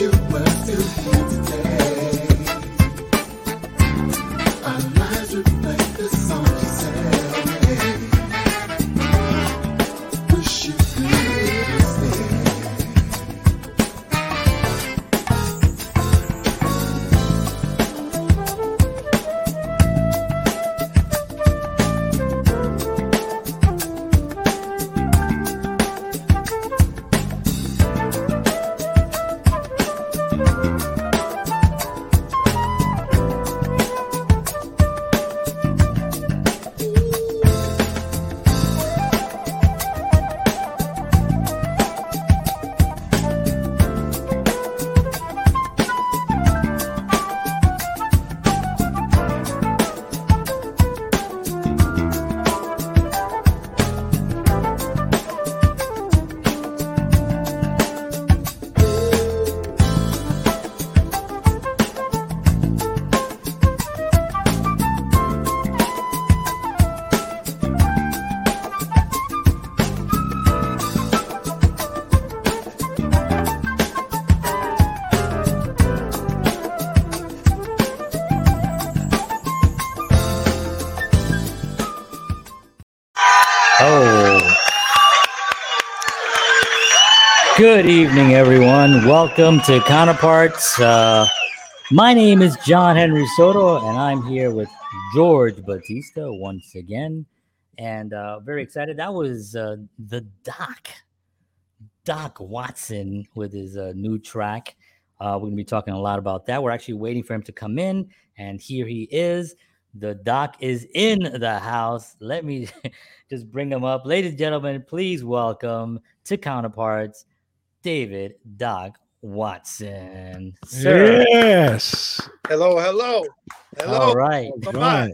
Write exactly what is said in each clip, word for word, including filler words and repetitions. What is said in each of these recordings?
you were still here today. Our lives reflect the song you sang. Wish you could Good evening, everyone. Welcome to Counterparts. Uh, my name is John Henry Soto, and I'm here with George Batista once again. And uh, very excited. That was uh, the Doc, Doc Watson with his uh, new track. Uh, we're going to be talking a lot about that. We're actually waiting for him to come in, and here he is. The Doc is in the house. Let me just bring him up. Ladies and gentlemen, please welcome to Counterparts, David Doc Watson. Sir. Yes. Hello, hello. Hello. All right. Right.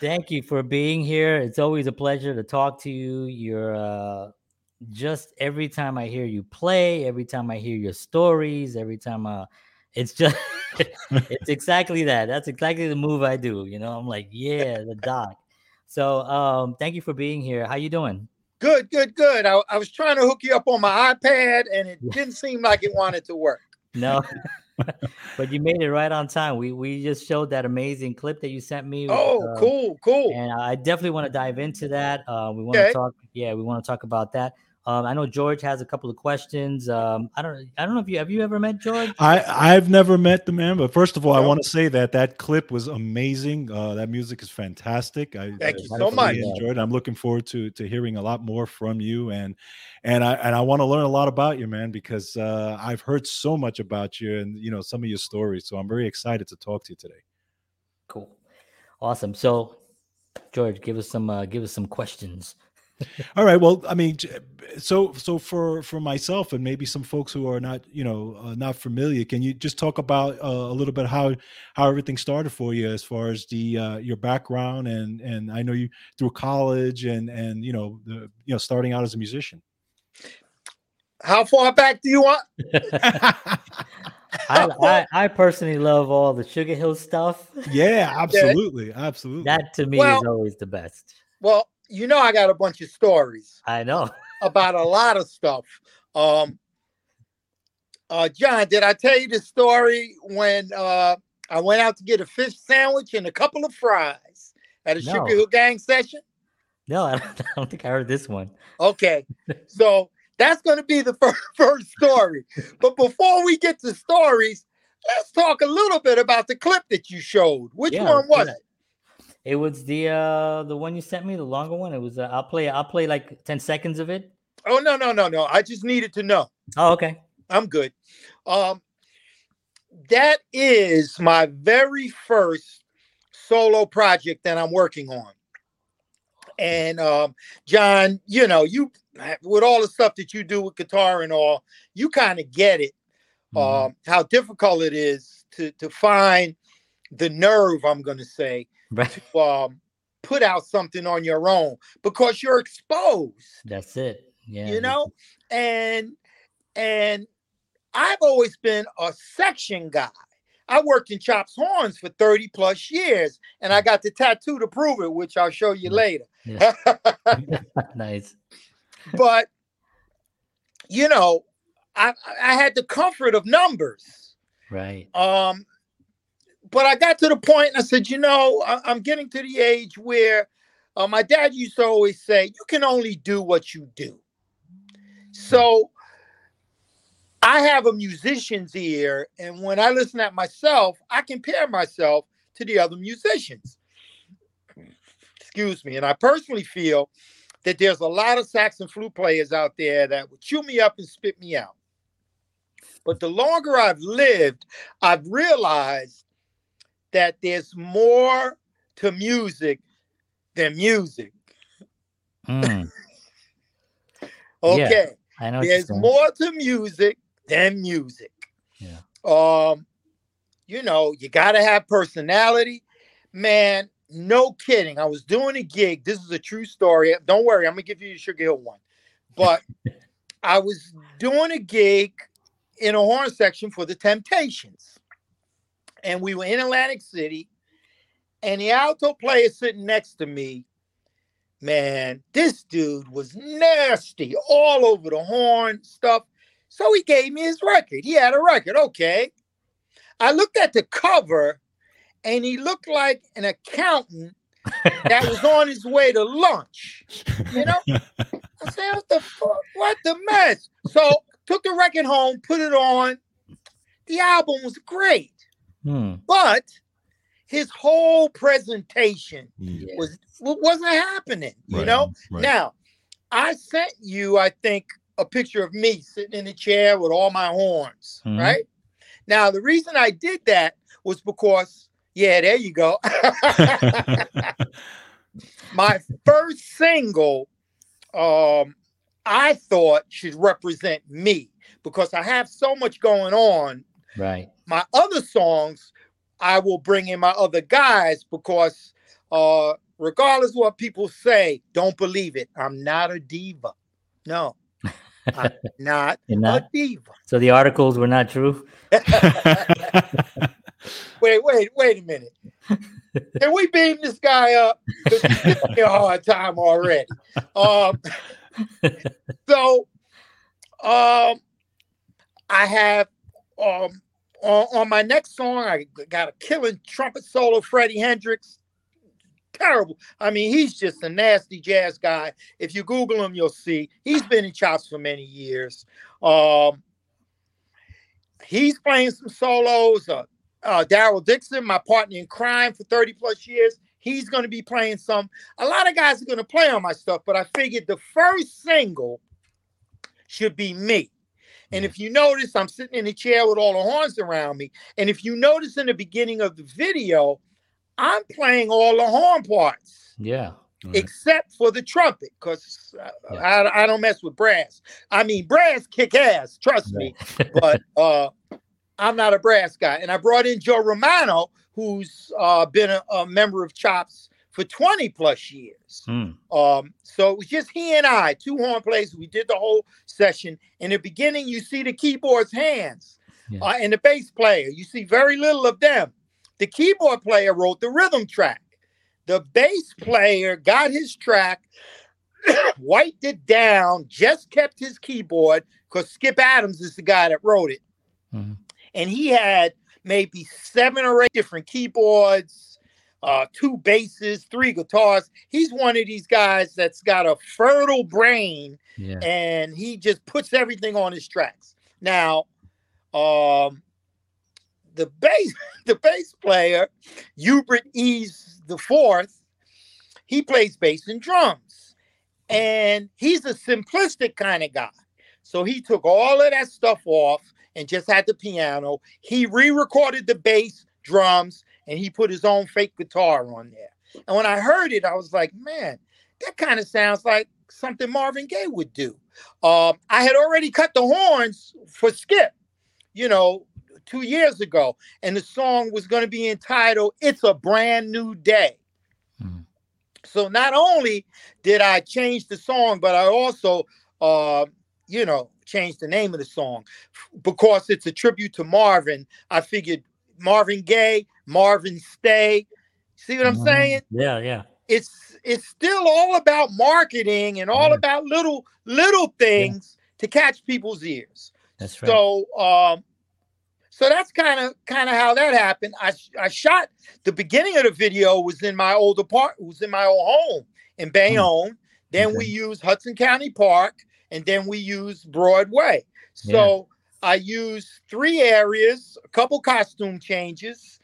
Thank you for being here. It's always a pleasure to talk to you. You're uh, just every time I hear you play, every time I hear your stories, every time uh, it's just, it's exactly that. That's exactly the move I do. You know, I'm like, yeah, the Doc. So um, thank you for being here. How you doing? Good, good, good. I, I was trying to hook you up on my iPad, and it didn't seem like it wanted to work. No, but you made it right on time. We we just showed that amazing clip that you sent me. With, oh, uh, cool, cool. And I definitely want to dive into that. Uh, we want to okay. talk. Yeah, we want to talk about that. Um, I know George has a couple of questions. Um, I don't. I don't know if you have you ever met George. I I've never met the man, but first of all, no. I want to say that that clip was amazing. Uh, that music is fantastic. I thank I, you I so much, George. I'm looking forward to to hearing a lot more from you, and and I and I want to learn a lot about you, man, because uh, I've heard so much about you and you know some of your stories. So I'm very excited to talk to you today. Cool, awesome. So, George, give us some uh, give us some questions. All right. Well, I mean, so so for, for myself and maybe some folks who are not, you know, uh, not familiar, can you just talk about uh, a little bit how how everything started for you as far as the uh, your background and and I know you through college and and, you know, the, you know, starting out as a musician. How far back do you want? I, I I personally love all the Sugar Hill stuff. Yeah, absolutely. Absolutely. That to me well, is always the best. Well, you know, I got a bunch of stories. I know about a lot of stuff. Um, uh, John, did I tell you the story when uh, I went out to get a fish sandwich and a couple of fries at a no. Sugar Hill gang session? No, I don't, I don't think I heard this one. Okay, so that's going to be the first, first story. But before we get to stories, let's talk a little bit about the clip that you showed. Which yeah, one was yeah. it? It was the uh, the one you sent me, the longer one. It was uh, I'll play I'll play like ten seconds of it. Oh no no no no! I just needed to know. Oh okay, I'm good. Um, that is my very first solo project that I'm working on. And um, John, you know you with all the stuff that you do with guitar and all, you kind of get it. Mm-hmm. Um, how difficult it is to to find the nerve. I'm going to say. Right. To, um, put out something on your own because you're exposed. That's it. Yeah. You know, and and I've always been a section guy. I worked in Chops Horns for thirty plus years, and I got the tattoo to prove it, which I'll show you later. Yeah. Nice. But you know, I, I had the comfort of numbers. Right. Um, but I got to the point and I said, you know, I, I'm getting to the age where uh, my dad used to always say, you can only do what you do. So I have a musician's ear. And when I listen at myself, I compare myself to the other musicians. Excuse me. And I personally feel that there's a lot of sax and flute players out there that would chew me up and spit me out. But the longer I've lived, I've realized that there's more to music than music. Mm. Okay. Yeah, I know there's more to music than music. Yeah. Um, you know, you got to have personality, man. No kidding. I was doing a gig. This is a true story. Don't worry. I'm going to give you the Sugar Hill one. But I was doing a gig in a horn section for the Temptations. And we were in Atlantic City. And the alto player sitting next to me, man, this dude was nasty all over the horn stuff. So he gave me his record. He had a record. Okay. I looked at the cover. And he looked like an accountant that was on his way to lunch. You know? I said, what the fuck? What the mess? So took the record home, put it on. The album was great. Hmm. But his whole presentation yeah. was, wasn't happening. You right, know? Right. Now, I sent you, I think, a picture of me sitting in a chair with all my horns. Mm-hmm. Right? Now, the reason I did that was because... Yeah, there you go. My first single, um, I thought should represent me because I have so much going on. Right. My other songs, I will bring in my other guys because uh, regardless what people say, don't believe it. I'm not a diva. No, I'm not, not a diva. So the articles were not true? Wait, wait, wait a minute. Can we beam this guy up? Because he's giving me a hard time already. Um, so um, I have um, on, on my next song, I got a killing trumpet solo, Freddie Hendrix. Terrible. I mean, he's just a nasty jazz guy. If you Google him, you'll see. He's been in Chops for many years. Um, he's playing some solos. Uh, Uh, Daryl Dixon, my partner in crime for thirty plus years, he's going to be playing some. A lot of guys are going to play on my stuff, but I figured the first single should be me. And if you notice, I'm sitting in a chair with all the horns around me. And if you notice in the beginning of the video, I'm playing all the horn parts. Yeah. Right. Except for the trumpet, because I, yeah. I, I don't mess with brass. I mean, brass kick ass, trust yeah. me. But, uh, I'm not a brass guy. And I brought in Joe Romano, who's uh, been a, a member of Chops for twenty plus years. Mm. Um, so it was just he and I, two horn players. We did the whole session. In the beginning, you see the keyboard's hands yeah. uh, and the bass player. You see very little of them. The keyboard player wrote the rhythm track. The bass player got his track, wiped it down, just kept his keyboard because Skip Adams is the guy that wrote it. Mm-hmm. And he had maybe seven or eight different keyboards, uh, two basses, three guitars. He's one of these guys that's got a fertile brain, yeah. and he just puts everything on his tracks. Now, um, the bass, the bass player, Hubert Ease the fourth, he plays bass and drums, and he's a simplistic kind of guy. So he took all of that stuff off. And just had the piano. He re-recorded the bass, drums, and he put his own fake guitar on there. And when I heard it, I was like, man, that kind of sounds like something Marvin Gaye would do. Um, I had already cut the horns for Skip, you know, two years ago. And the song was going to be entitled, It's a Brand New Day. Mm-hmm. So not only did I change the song, but I also, uh, you know, change the name of the song because it's a tribute to Marvin. I figured Marvin Gaye, Marvin Stay. See what I'm mm-hmm. saying? Yeah, yeah. It's it's still all about marketing and all yeah. about little little things yeah. to catch people's ears. That's right. So, um, so that's kind of kind of how that happened. I I shot the beginning of the video was in my old apartment, was in my old home in Bayonne. Mm. Then okay. we used Hudson County Park, and then we used Broadway. So yeah. I used three areas, a couple costume changes,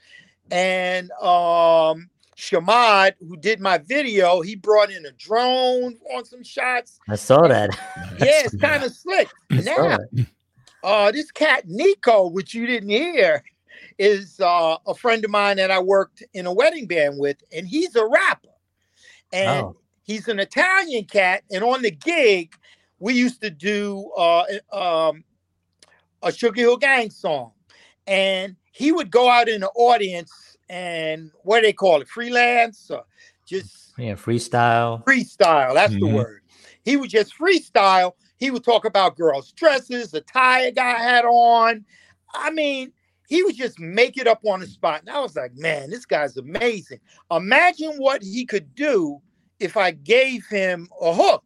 and um, Shamad, who did my video, he brought in a drone on some shots. I saw that. Yeah, it's kind of slick. And now, uh, this cat Nico, which you didn't hear, is uh, a friend of mine that I worked in a wedding band with, and he's a rapper. And oh. he's an Italian cat, and on the gig, we used to do uh, um, a Sugar Hill Gang song, and he would go out in the audience and what do they call it, freelance, or just yeah, freestyle. Freestyle, that's mm-hmm. the word. He would just freestyle. He would talk about girls' dresses, the tie a guy had on. I mean, he would just make it up on the spot, and I was like, man, this guy's amazing. Imagine what he could do if I gave him a hook.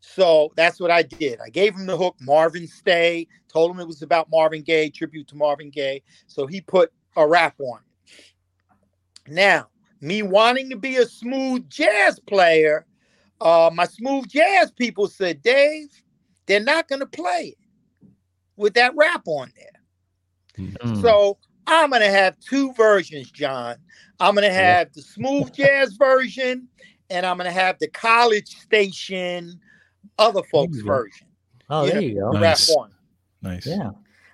So that's what I did. I gave him the hook, Marvin Stay, told him it was about Marvin Gaye, tribute to Marvin Gaye. So he put a rap on it. Now, me wanting to be a smooth jazz player, uh, my smooth jazz people said, Dave, they're not going to play it with that rap on there. Mm-hmm. So I'm going to have two versions, John. I'm going to have yeah. the smooth jazz version, and I'm going to have the college station other folks version. Oh, there you go. Nice. Nice. Yeah.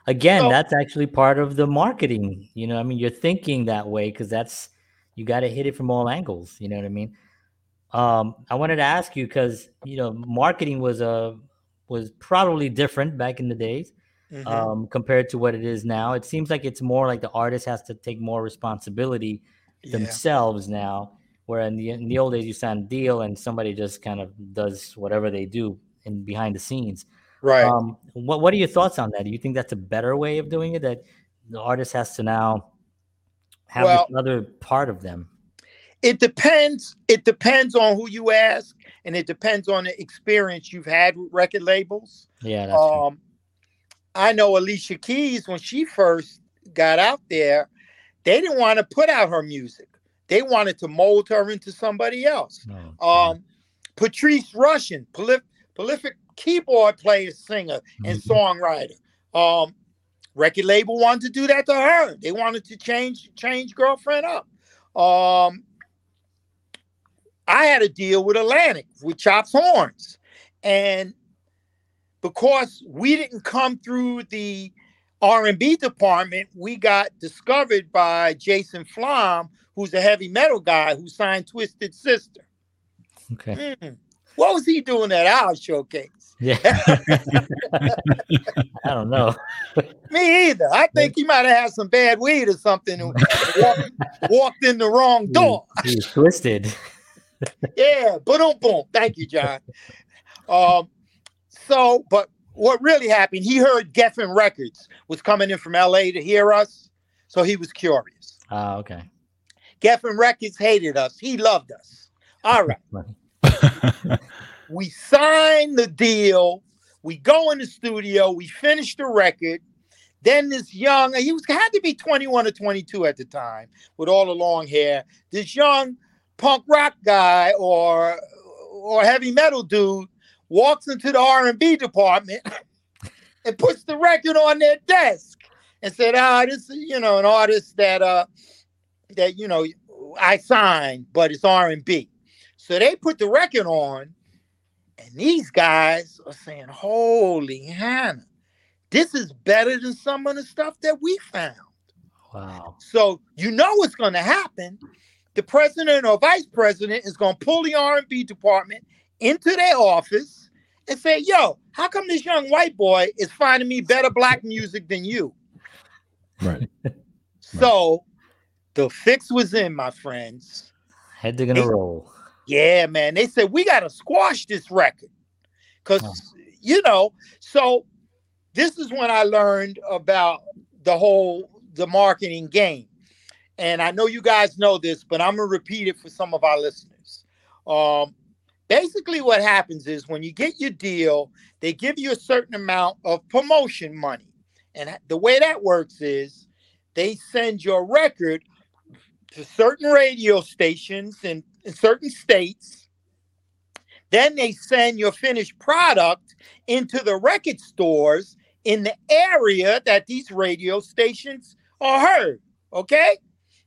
Again, that's actually part of the marketing. You know, I mean, you're thinking that way because that's, you got to hit it from all angles. You know what I mean? Um, I wanted to ask you because, you know, marketing was a, was probably different back in the days mm-hmm. um, compared to what it is now. It seems like it's more like the artist has to take more responsibility yeah. themselves now. Where in the, in the old days, you sign a deal and somebody just kind of does whatever they do in behind the scenes. Right. Um, what What are your thoughts on that? Do you think that's a better way of doing it, that the artist has to now have well, another part of them? It depends. It depends on who you ask, and it depends on the experience you've had with record labels. Yeah. That's um, I know Alicia Keys, when she first got out there, they didn't want to put out her music. They wanted to mold her into somebody else. Oh, um, Patrice Rushen, prolific, prolific keyboard player, singer, and songwriter. Um, record label wanted to do that to her. They wanted to change change girlfriend up. Um, I had a deal with Atlantic, with Chops Horns. And because we didn't come through the R and B department, we got discovered by Jason Flom, who's a heavy metal guy who signed Twisted Sister. Okay. Mm. What was he doing at our showcase? Yeah. I don't know. Me either. I think he might have had some bad weed or something and walked, walked in the wrong door. He, he was twisted. Yeah. Boom, boom. Thank you, John. Um, so, but what really happened, he heard Geffen Records was coming in from L A to hear us. So he was curious. Oh, uh, okay. Geffen Records hated us. He loved us. All right. We signed the deal. We go in the studio. We finish the record. Then this young, he was had to be twenty-one or twenty-two at the time with all the long hair. This young punk rock guy or, or heavy metal dude walks into the R and B department and puts the record on their desk and said, ah, this is, you know, an artist that... uh. that, you know, I signed, but it's R and B. So they put the record on, and these guys are saying, holy Hannah, this is better than some of the stuff that we found. Wow. So you know what's going to happen. The president or vice president is going to pull the R and B department into their office and say, yo, how come this young white boy is finding me better black music than you? Right. So... Right. The fix was in, my friends. Head to gonna roll. Yeah, man. They said, we got to squash this record. Because, oh. you know, so this is when I learned about the whole, the marketing game. And I know you guys know this, but I'm going to repeat it for some of our listeners. Um, Basically what happens is when you get your deal, they give you a certain amount of promotion money. And the way that works is they send your record to certain radio stations in, in certain states. Then they send your finished product into the record stores in the area that these radio stations are heard. Okay?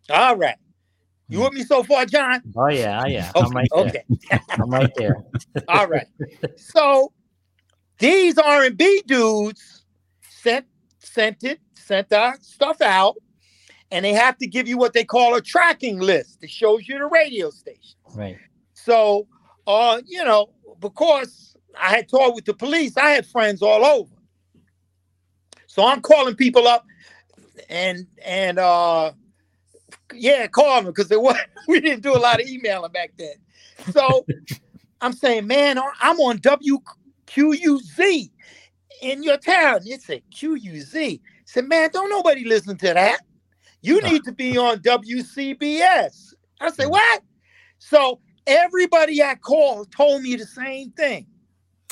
All right. You with me so far, John? Oh, yeah. Oh, yeah. Okay, I'm right there. Okay. I'm right there. All right. So these R and B dudes sent sent it, sent our stuff out, and they have to give you what they call a tracking list that shows you the radio station. Right. So, uh, you know, because I had toured with the Police, I had friends all over. So I'm calling people up and, and, uh, yeah, call them because we didn't do a lot of emailing back then. So I'm saying, man, I'm on W Q U Z in your town. You say Q U Z. I said, man, don't nobody listen to that. You need to be on W C B S. I said, what? So everybody I called told me the same thing.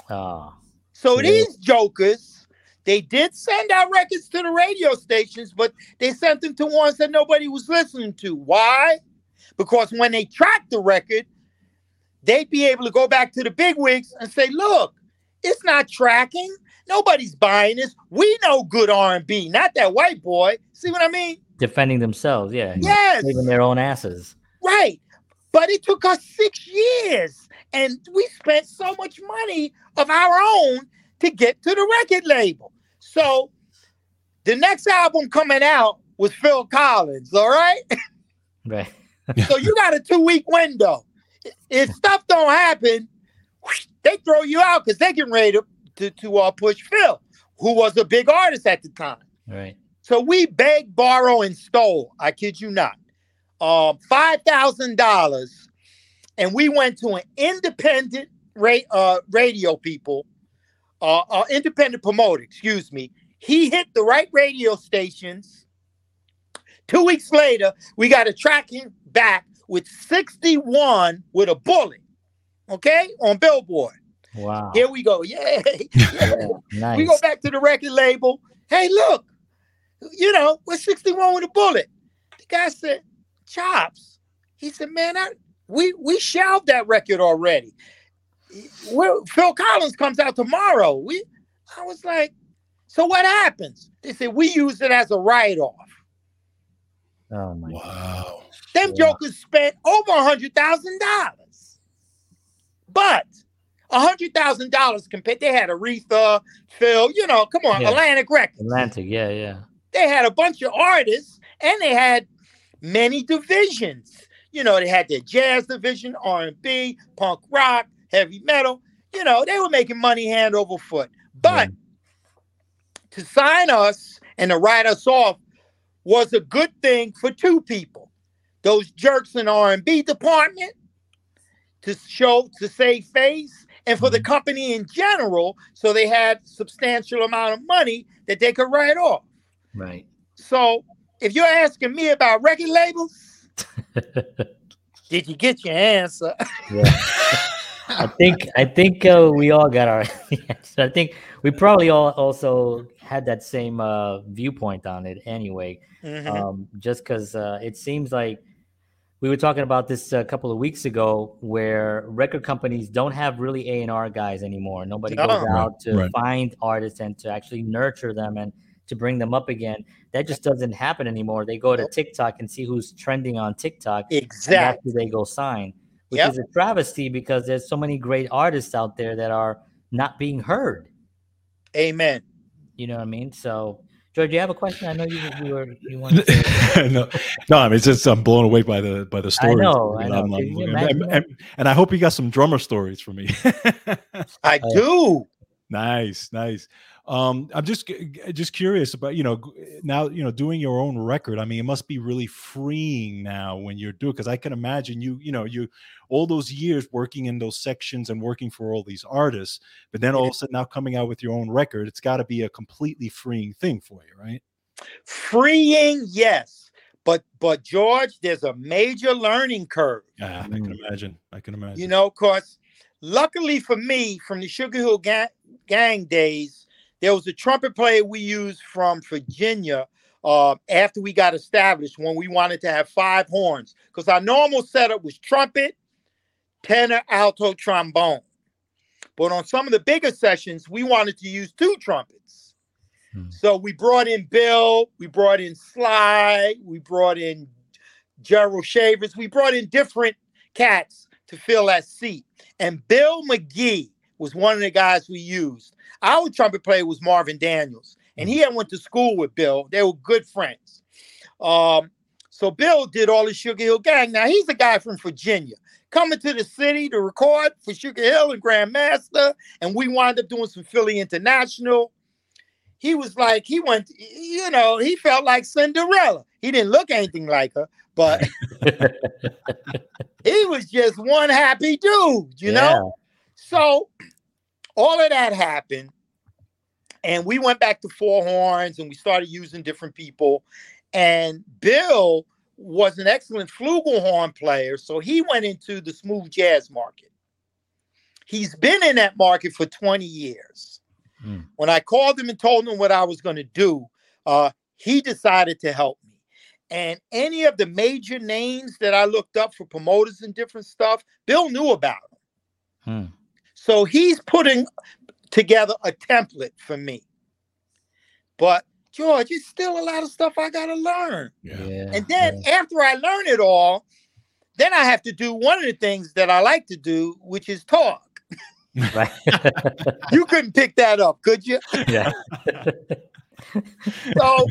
Oh, so yeah. These jokers, they did send out records to the radio stations, but they sent them to ones that nobody was listening to. Why? Because when they tracked the record, they'd be able to go back to the bigwigs and say, look, it's not tracking. Nobody's buying this. We know good R and B, not that white boy. See what I mean? Defending themselves, yeah. Yes. Saving their own asses. Right. But it took us six years, and we spent so much money of our own to get to the record label. So the next album coming out was Phil Collins, all right? Right. So you got a two-week window. If stuff don't happen, they throw you out because they get ready to, to, to uh, push Phil, who was a big artist at the time. Right. So we begged, borrowed, and stole, I kid you not, uh, five thousand dollars. And we went to an independent ra- uh, radio people, Uh, uh, independent promoter, excuse me. He hit the right radio stations. Two weeks later, we got a tracking back with sixty-one with a bullet, okay, on Billboard. Wow. Here we go. Yay. Yeah. Nice. We go back to the record label. Hey, look, you know, we're sixty-one with a bullet. The guy said, Chops. He said, man, I, we, we shelved that record already. Well, Phil Collins comes out tomorrow. We, I was like, so what happens? They said, we use it as a write-off. Oh, my wow. God. Them yeah. jokers spent over one hundred thousand dollars. But one hundred thousand dollars compared, they had Aretha, Phil, you know, come on, yeah. Atlantic Records. Atlantic, yeah, yeah. They had a bunch of artists, and they had many divisions. You know, they had their jazz division, R and B, punk rock, heavy metal, you know, they were making money hand over foot. But yeah. to sign us and to write us off was a good thing for two people. Those jerks in the R and B department to show, to save face, and for the company in general, so they had substantial amount of money that they could write off. Right. So if you're asking me about record labels, did you get your answer? Yeah. I think I think uh, we all got our. Yes, I think we probably all also had that same uh, viewpoint on it anyway. Mm-hmm. Um, just because uh, it seems like we were talking about this a couple of weeks ago, where record companies don't have really A and R guys anymore. Nobody goes oh, out to right. find artists and to actually nurture them and to bring them up again. That just doesn't happen anymore. They go to TikTok and see who's trending on TikTok. Exactly. And that's who they go sign. Which yep. is a travesty because there's so many great artists out there that are not being heard. Amen. You know what I mean? So, George, you have a question? I know you, you were you wanted to no, no, I mean, it's just I'm blown away by the by the story. I know, I know. I'm, I'm, I'm, I'm, I'm, I'm, and I hope you got some drummer stories for me. I do. Nice, nice. Um, I'm just just curious about, you know, now, you know, doing your own record. I mean, it must be really freeing now when you're doing, because I can imagine you, you know, you all those years working in those sections and working for all these artists, but then all of a sudden now coming out with your own record, it's got to be a completely freeing thing for you, right? Freeing, yes, but but George, there's a major learning curve. Yeah, I can imagine. I can imagine. You know, 'cause Luckily for me, from the Sugar Hill gang, gang days, there was a trumpet player we used from Virginia uh, after we got established when we wanted to have five horns. Because our normal setup was trumpet, tenor, alto, trombone. But on some of the bigger sessions, we wanted to use two trumpets. Hmm. So we brought in Bill, we brought in Sly, we brought in Gerald Shavers. We brought in different cats to fill that seat. And Bill McGee was one of the guys we used. Our trumpet player was Marvin Daniels. And he had went to school with Bill. They were good friends. Um, so Bill did all the Sugar Hill Gang. Now, he's a guy from Virginia, coming to the city to record for Sugar Hill and Grandmaster. And we wound up doing some Philly International. He was like, he went, you know, he felt like Cinderella. He didn't look anything like her, but he was just one happy dude, you yeah. know? So all of that happened. And we went back to four horns and we started using different people. And Bill was an excellent flugelhorn player. So he went into the smooth jazz market. He's been in that market for twenty years. Mm. When I called him and told him what I was going to do, uh, he decided to help me. And any of the major names that I looked up for promoters and different stuff, Bill knew about them. Hmm. So he's putting together a template for me. But, George, it's still a lot of stuff I got to learn. Yeah. Yeah. And then yeah. after I learn it all, then I have to do one of the things that I like to do, which is talk. Right. You couldn't pick that up, could you? Yeah. So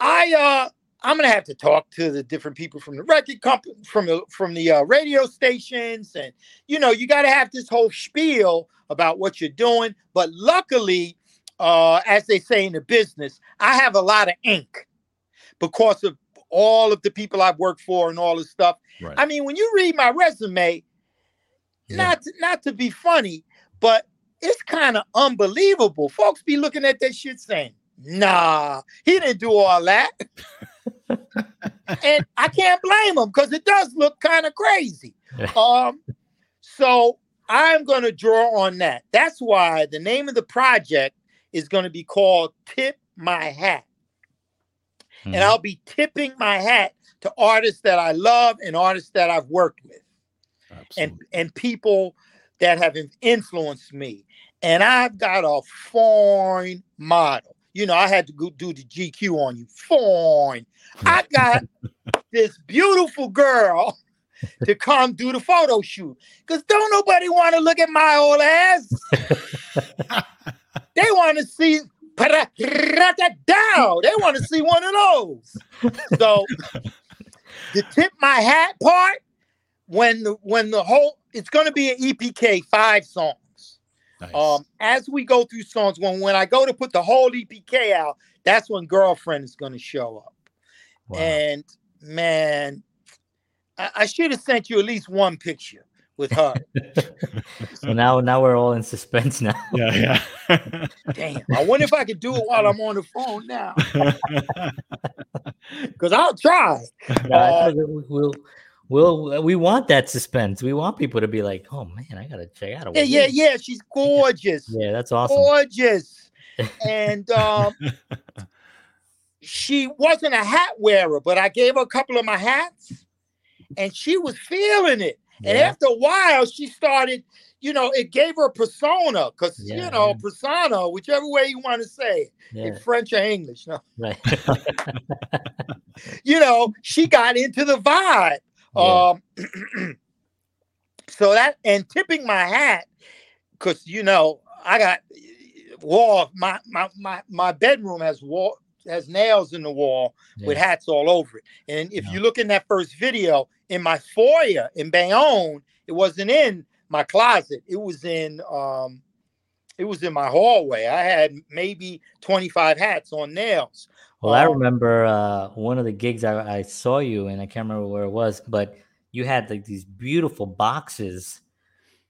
I... uh. I'm gonna have to talk to the different people from the record company, from the from the uh, radio stations, and you know you got to have this whole spiel about what you're doing. But luckily, uh, as they say in the business, I have a lot of ink because of all of the people I've worked for and all this stuff. Right. I mean, when you read my resume, yeah. not to, not to be funny, but it's kind of unbelievable. Folks be looking at that shit saying, "Nah, he didn't do all that." And I can't blame him because it does look kind of crazy. Um, so I'm going to draw on that. That's why the name of the project is going to be called Tip My Hat. Mm-hmm. And I'll be tipping my hat to artists that I love and artists that I've worked with. Absolutely. and and people that have influenced me. And I've got a fine model. You know, I had to go do the G Q on you. Fine. I got this beautiful girl to come do the photo shoot. Because don't nobody want to look at my old ass. They want to see down. They want to see one of those. So the tip my hat part, when the when the whole it's gonna be an E P K, five songs. Nice. Um, as we go through songs, when, when I go to put the whole E P K out, that's when Girlfriend is going to show up. Wow. And, man, I, I should have sent you at least one picture with her. So now now we're all in suspense now. Yeah, yeah. Damn, I wonder if I could do it while I'm on the phone now. Because I'll try. Yeah, uh, we'll... Well, we want that suspense. We want people to be like, "Oh man, I gotta check out." Yeah, yeah, yeah. She's gorgeous. Yeah, that's awesome. Gorgeous, and um, she wasn't a hat wearer, but I gave her a couple of my hats, and she was feeling it. Yeah. And after a while, she started. You know, it gave her a persona, because yeah, you know, yeah. persona, whichever way you want to say it, yeah. in French or English. No, right. You know, she got into the vibe. Yeah. Um, so that, and tipping my hat, because you know I got wall. My my my my bedroom has wall has nails in the wall yeah. with hats all over it. And if yeah. you look in that first video, in my foyer in Bayonne, it wasn't in my closet. It was in um, it was in my hallway. I had maybe twenty-five hats on nails. Well, I remember uh, one of the gigs I, I saw you, and I can't remember where it was, but you had like these beautiful boxes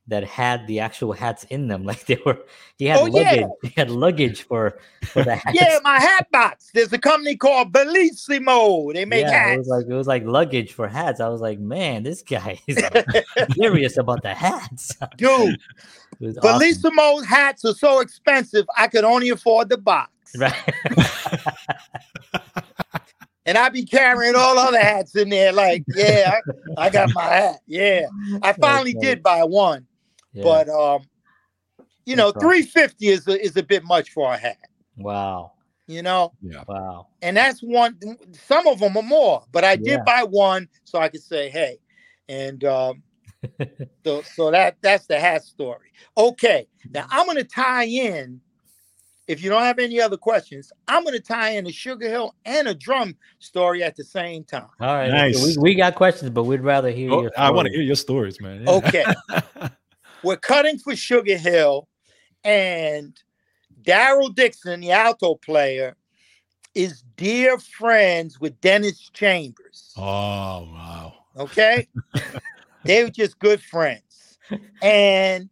that had the actual hats in them. Like they were, he had oh, luggage. Yeah. He had luggage for, for the hats. Yeah, my hat box. There's a company called Belissimo. They make yeah, hats. It was like it was like luggage for hats. I was like, man, this guy is serious about the hats. Dude, Belissimo's awesome. Hats are so expensive, I could only afford the box. Right. And I be carrying all other hats in there. Like, yeah, I, I got my hat. Yeah. I finally okay. did buy one. Yeah. But, um, you know, three hundred fifty dollars is a, is a bit much for a hat. Wow. You know? Yeah. Wow. And that's one. Some of them are more. But I did yeah. buy one so I could say, hey. And um, so, so that that's the hat story. Okay. Now, I'm going to tie in. If you don't have any other questions, I'm going to tie in a Sugar Hill and a drum story at the same time. All right. Nice. We, we got questions, but we'd rather hear oh, your stories. I want to hear your stories, man. Yeah. Okay. We're cutting for Sugar Hill, and Daryl Dixon, the alto player, is dear friends with Dennis Chambers. Oh, wow. Okay? They were just good friends. And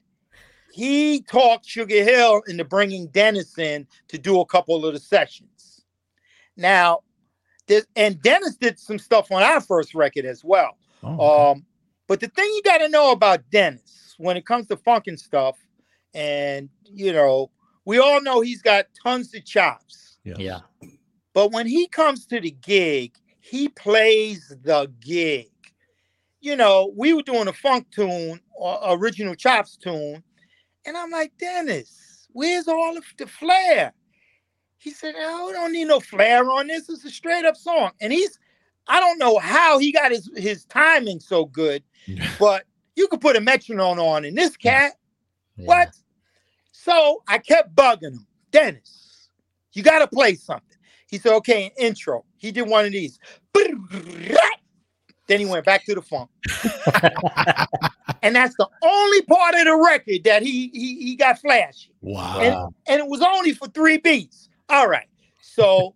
he talked Sugar Hill into bringing Dennis in to do a couple of the sessions. Now, this, and Dennis did some stuff on our first record as well. Oh. Um, but the thing you got to know about Dennis when it comes to funkin' stuff, and, you know, we all know he's got tons of chops. Yeah. yeah. But when he comes to the gig, he plays the gig. You know, we were doing a funk tune, or original chops tune, and I'm like, Dennis, where's all of the flair? He said, oh, we don't need no flair on this. It's a straight up song. And he's, I don't know how he got his, his timing so good, but you could put a metronome on in this cat. Yeah. What? So I kept bugging him. Dennis, you got to play something. He said, okay, an intro. He did one of these. Then he went back to the funk. And that's the only part of the record that he he, he got flashy. Wow. And, and it was only for three beats. All right. So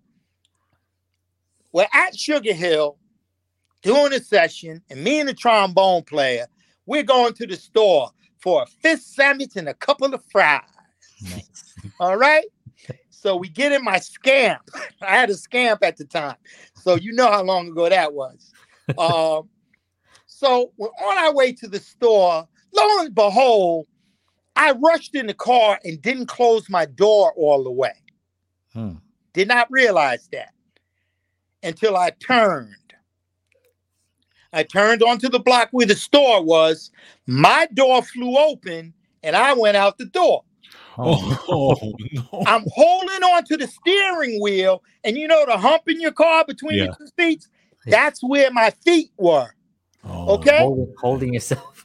we're at Sugar Hill doing a session, and me and the trombone player, we're going to the store for a fish sandwich and a couple of fries. Nice. All right. So we get in my scamp. I had a scamp at the time. So you know how long ago that was. Um So we're on our way to the store. Lo and behold, I rushed in the car and didn't close my door all the way. Hmm. Did not realize that until I turned. I turned onto the block where the store was. My door flew open and I went out the door. Oh, no. I'm holding onto the steering wheel, and you know the hump in your car between yeah. the two seats? That's where my feet were. Oh, okay, holding, holding yourself,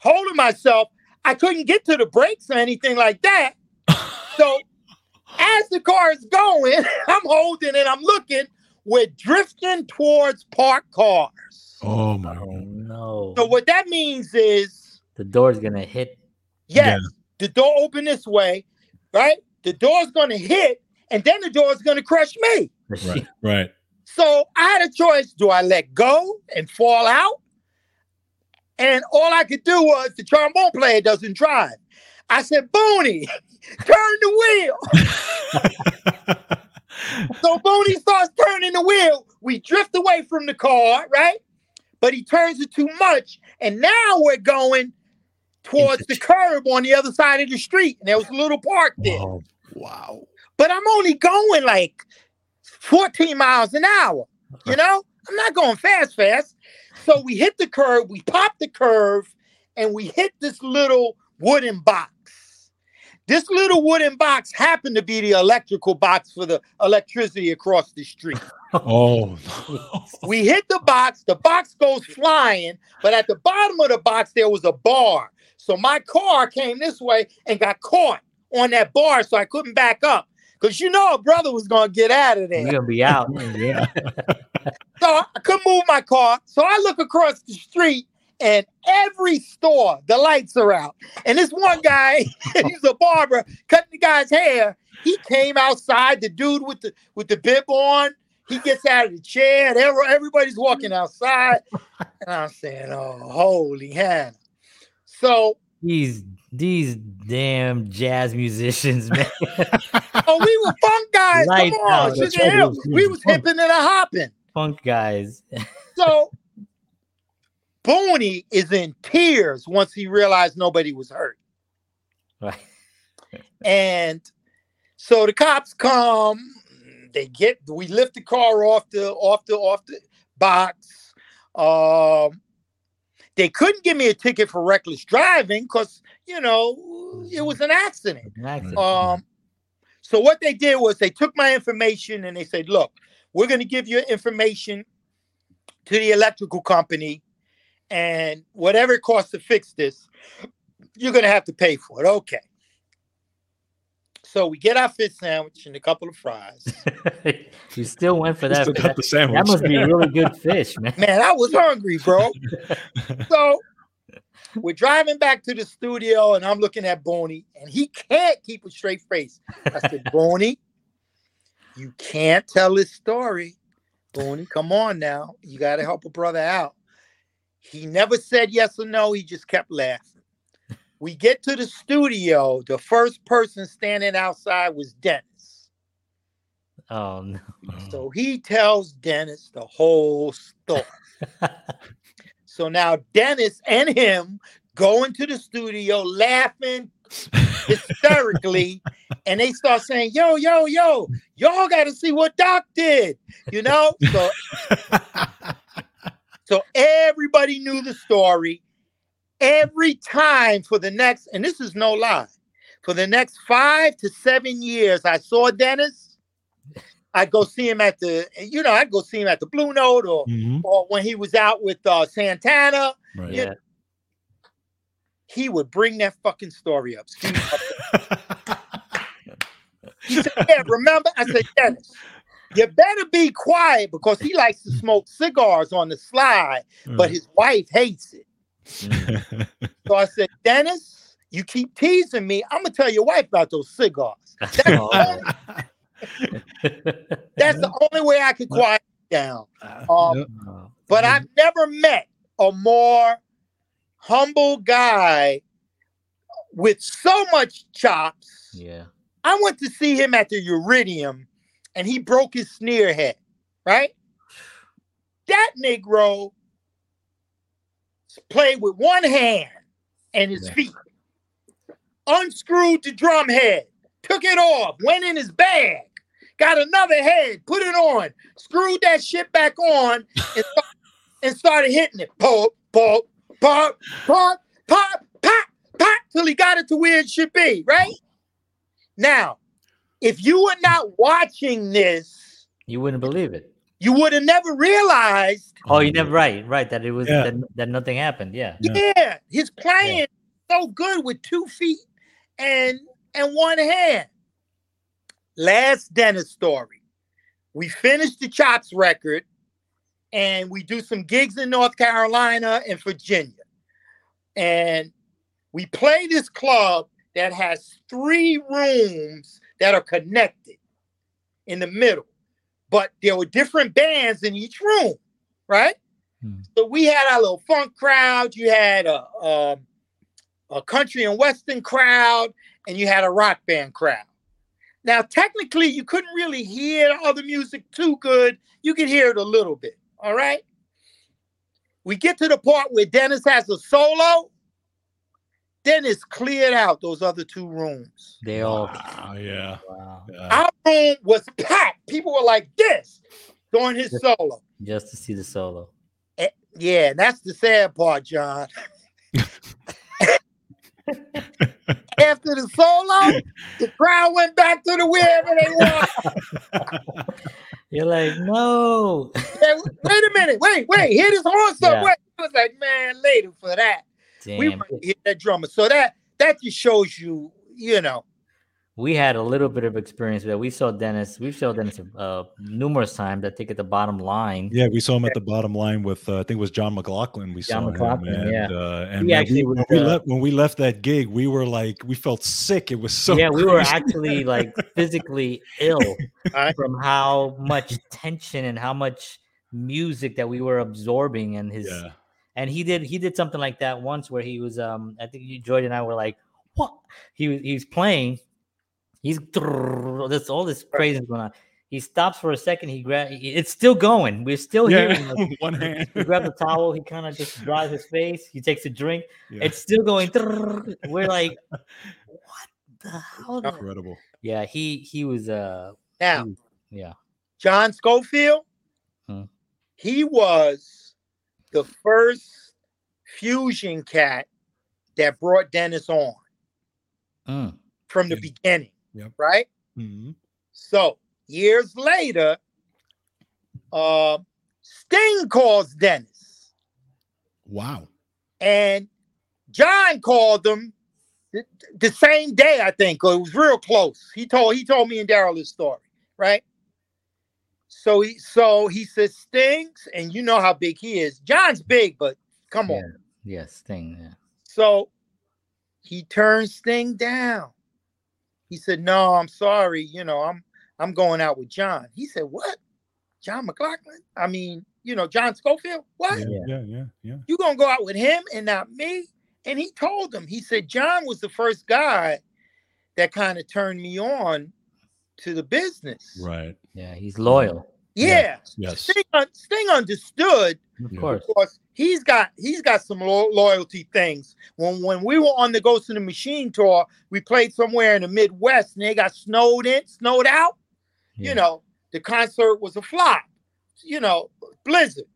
holding myself. I couldn't get to the brakes or anything like that. So, as the car is going, I'm holding and I'm looking. We're drifting towards parked cars. Oh my! Oh, no. So what that means is the door's gonna hit. Yes, yeah. The door open this way, right? The door's gonna hit, and then the door's gonna crush me. Right. Right. So I had a choice. Do I let go and fall out? And all I could do was, the trombone player doesn't drive. I said, Booney, turn the wheel. So Booney starts turning the wheel. We drift away from the car, right? But he turns it too much. And now we're going towards the curb on the other side of the street. And there was a little park there. Wow. Wow. But I'm only going like fourteen miles an hour, you know? I'm not going fast, fast. So we hit the curve, we pop the curve, and we hit this little wooden box. This little wooden box happened to be the electrical box for the electricity across the street. Oh. We hit the box, the box goes flying, but at the bottom of the box, there was a bar. So my car came this way and got caught on that bar, so I couldn't back up. Because you know a brother was going to get out of there. You're going to be out. Yeah. So I couldn't move my car. So I look across the street, and every store, the lights are out. And this one guy, he's a barber, cutting the guy's hair. He came outside, the dude with the with the bib on. He gets out of the chair. Everybody's walking outside. And I'm saying, oh, holy hell. So These these damn jazz musicians, man. Oh, we were funk guys. Light Come on, Sugar Hill. We was funk. hipping and a hopping. Funk guys. So Booney is in tears once he realized nobody was hurt. Right. And so the cops come. They get we lift the car off the off the off the box. Um, they couldn't give me a ticket for reckless driving because you know it was an accident. An accident. Um, so what they did was they took my information and they said, "Look, we're going to give your information to the electrical company, and whatever it costs to fix this, you're going to have to pay for it." Okay. So we get our fish sandwich and a couple of fries. You still went for that. Still got the sandwich. That must be a really good fish, man. Man, I was hungry, bro. So we're driving back to the studio, and I'm looking at Booney, and he can't keep a straight face. I said, Booney, you can't tell his story. Booney, come on now. You got to help a brother out. He never said yes or no. He just kept laughing. We get to the studio. The first person standing outside was Dennis. Oh, no. So he tells Dennis the whole story. So now Dennis and him go into the studio laughing hysterically. And they start saying, yo, yo, yo, y'all got to see what Doc did. You know? So, so everybody knew the story. Every time for the next, and this is no lie, for the next five to seven years, I saw Dennis. I'd go see him at the, you know, I'd go see him at the Blue Note or, mm-hmm. or when he was out with uh, Santana. Right. You know, he would bring that fucking story up. He said, yeah, remember? I said, Dennis, you better be quiet because he likes to smoke cigars on the slide, mm. but his wife hates it. So I said, Dennis, you keep teasing me. I'm gonna tell your wife about those cigars. That's, the, only, that's the only way I could quiet down. Um, but I've never met a more humble guy with so much chops. Yeah, I went to see him at the Uridium, and he broke his sneer head. Right, that Negro played with one hand and his feet, unscrewed the drum head, took it off, went in his bag, got another head, put it on, screwed that shit back on, and, and started hitting it. Pop, pop, pop, pop, pop, pop, pop, till he got it to where it should be, right? Now, if you were not watching this, you wouldn't believe it. You would have never realized. Oh, you never right, right. That it was yeah. that, that nothing happened. Yeah. Yeah. His playing yeah. so good with two feet and and one hand. Last Dennis story. We finished the Chops record and we do some gigs in North Carolina and Virginia. And we play this club that has three rooms that are connected in the middle. But there were different bands in each room, right? Hmm. So we had our little funk crowd. You had a, a, a country and western crowd, and you had a rock band crowd. Now, technically, you couldn't really hear other music too good. You could hear it a little bit, all right? We get to the part where Dennis has a solo. Dennis cleared out those other two rooms. They all, wow, yeah. Wow. Our room was packed. People were like this during his just, solo, just to see the solo. And, yeah, that's the sad part, John. After the solo, the crowd went back to the wherever they were. You're like, no. Like, wait a minute, wait, wait. Hear this horn stuff. Yeah. I was like, man, later for that. Damn. We want to hear that drummer. So that that just shows you, you know. We had a little bit of experience with that. We saw Dennis. We've shown Dennis uh, numerous times. I think at the Bottom Line. Yeah, we saw him at the Bottom Line with uh, I think it was John McLaughlin. We John saw McLaughlin, him, and, yeah. Uh, and we when, actually, we, when, uh, we left, when we left that gig, we were like, we felt sick. It was so yeah, crazy. We were actually like physically ill from how much tension and how much music that we were absorbing and his. Yeah. And he did he did something like that once where he was um I think you, George and I were like, what? He was he's playing, he's that's all this crazy going on. He stops for a second. He grabs. It's still going. We're still yeah. hearing. One hand. He grabs a towel. He kind of just dries his face. He takes a drink. Yeah. It's still going. We're like, what the hell? Incredible. Yeah, he he was uh now. He, yeah, John Schofield. Hmm. He was the first fusion cat that brought Dennis on hmm. from the yeah. beginning. Yep. Right. Mm-hmm. So. Years later, uh, Sting calls Dennis. Wow. And John called them th- the same day, I think. It was real close. He told he told me and Daryl his story, right? So he so he says Sting, and you know how big he is. John's big, but come yeah. on. Yeah, Sting, yeah. So he turned Sting down. He said, no, I'm sorry, you know, I'm I'm going out with John. He said, what? John McLaughlin? I mean, you know, John Schofield? What? Yeah, yeah, yeah. yeah. You going to go out with him and not me? And he told him, he said, John was the first guy that kind of turned me on to the business. Right. Yeah, he's loyal. Yeah. yeah. Yes. Sting, Sting understood. Of course. Because he's got he's got some lo- loyalty things. When when we were on the Ghost in the Machine tour, we played somewhere in the Midwest and they got snowed in, snowed out. You know, the concert was a flop, you know, blizzard.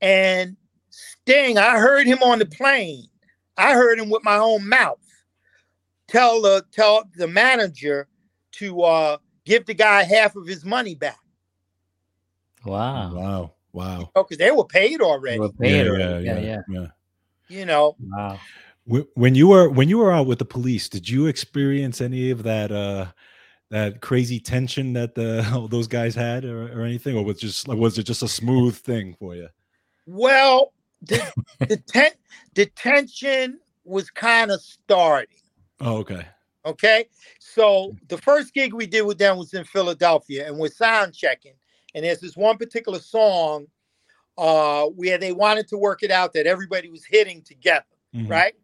And Sting, I heard him on the plane. I heard him with my own mouth tell the tell the manager to uh, give the guy half of his money back. Wow. Wow. Wow. Oh, because they were paid already. They were paid yeah, already. Yeah, yeah, yeah. yeah. You know. Wow. When you were when you were out with the Police, did you experience any of that uh that crazy tension that the those guys had, or, or anything, or was just was it just a smooth thing for you? Well, the the, ten, the tension was kind of starting. Oh, okay. Okay. So the first gig we did with them was in Philadelphia, and we're sound checking. And there's this one particular song uh, where they wanted to work it out that everybody was hitting together, mm-hmm. right?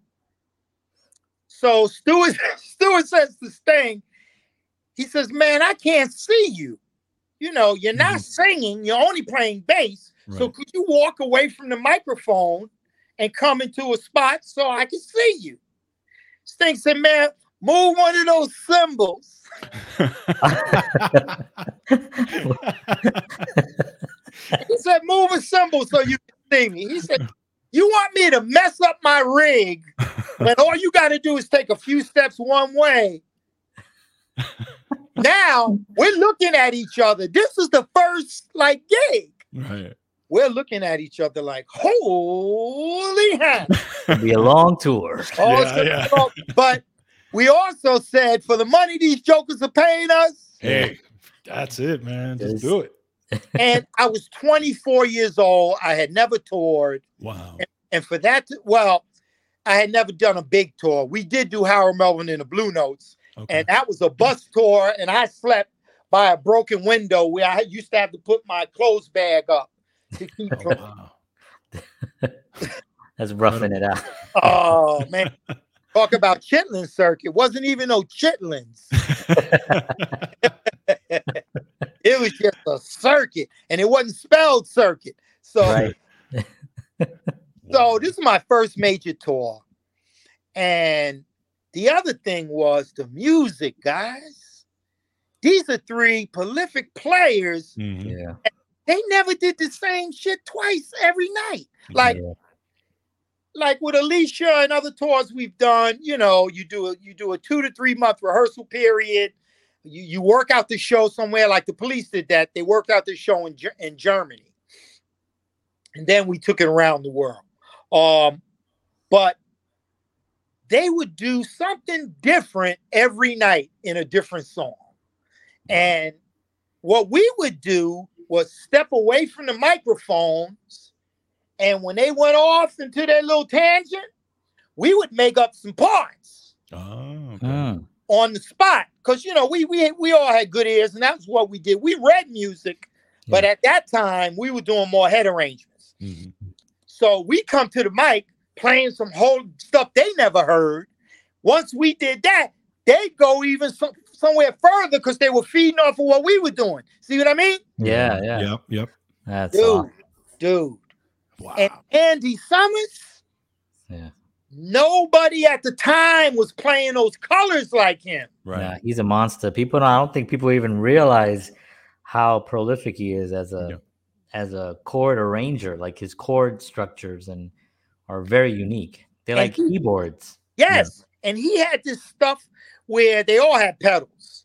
So Stewart Stewart says to Sting. He says, man, I can't see you. You know, you're not mm-hmm. singing. You're only playing bass. Right. So could you walk away from the microphone and come into a spot so I can see you? Sting said, man, move one of those cymbals. He said, move a cymbal so you can see me. He said, you want me to mess up my rig when all you got to do is take a few steps one way? Now we're looking at each other. This is the first like gig. Right. We're looking at each other like, holy hand. It'll be a long tour. Oh, yeah, yeah. Long. But we also said, for the money these jokers are paying us. Hey, that's it, man. Just do it. And I was twenty-four years old. I had never toured. Wow. And, and for that, to, well, I had never done a big tour. We did do Harold Melvin and the Blue Notes. Okay. And that was a bus tour, and I slept by a broken window where I used to have to put my clothes bag up to keep oh, from. Wow. That's roughing it out. Oh, man. Talk about Chitlin Circuit. Wasn't even no Chitlins. It was just a circuit, and it wasn't spelled circuit. So, right. So this is my first major tour, and the other thing was the music, guys. These are three prolific players. Mm-hmm. Yeah. They never did the same shit twice every night. Like, yeah. like with Alicia and other tours we've done, you know, you do a you do a two to three month rehearsal period. You you work out the show somewhere, like the Police did that. They worked out the show in in Germany, and then we took it around the world. Um, but they would do something different every night in a different song. And what we would do was step away from the microphones. And when they went off into their little tangent, we would make up some parts oh, okay. on the spot. Because, you know, we, we, we all had good ears, and that's what we did. We read music, yeah. but at that time, we were doing more head arrangements. Mm-hmm. So we come to the mic playing some whole stuff they never heard. Once we did that, they go even some, somewhere further because they were feeding off of what we were doing. See what I mean? Yeah, yeah. Yep, yep. That's dude, awesome. dude. Wow. And Andy Summers, yeah. Nobody at the time was playing those colors like him. Right. Yeah, he's a monster. People, I don't think people even realize how prolific he is as a, yeah. as a chord arranger. Like his chord structures and are very unique. They're and like he, keyboards. Yes. Yeah. And he had this stuff where they all had pedals.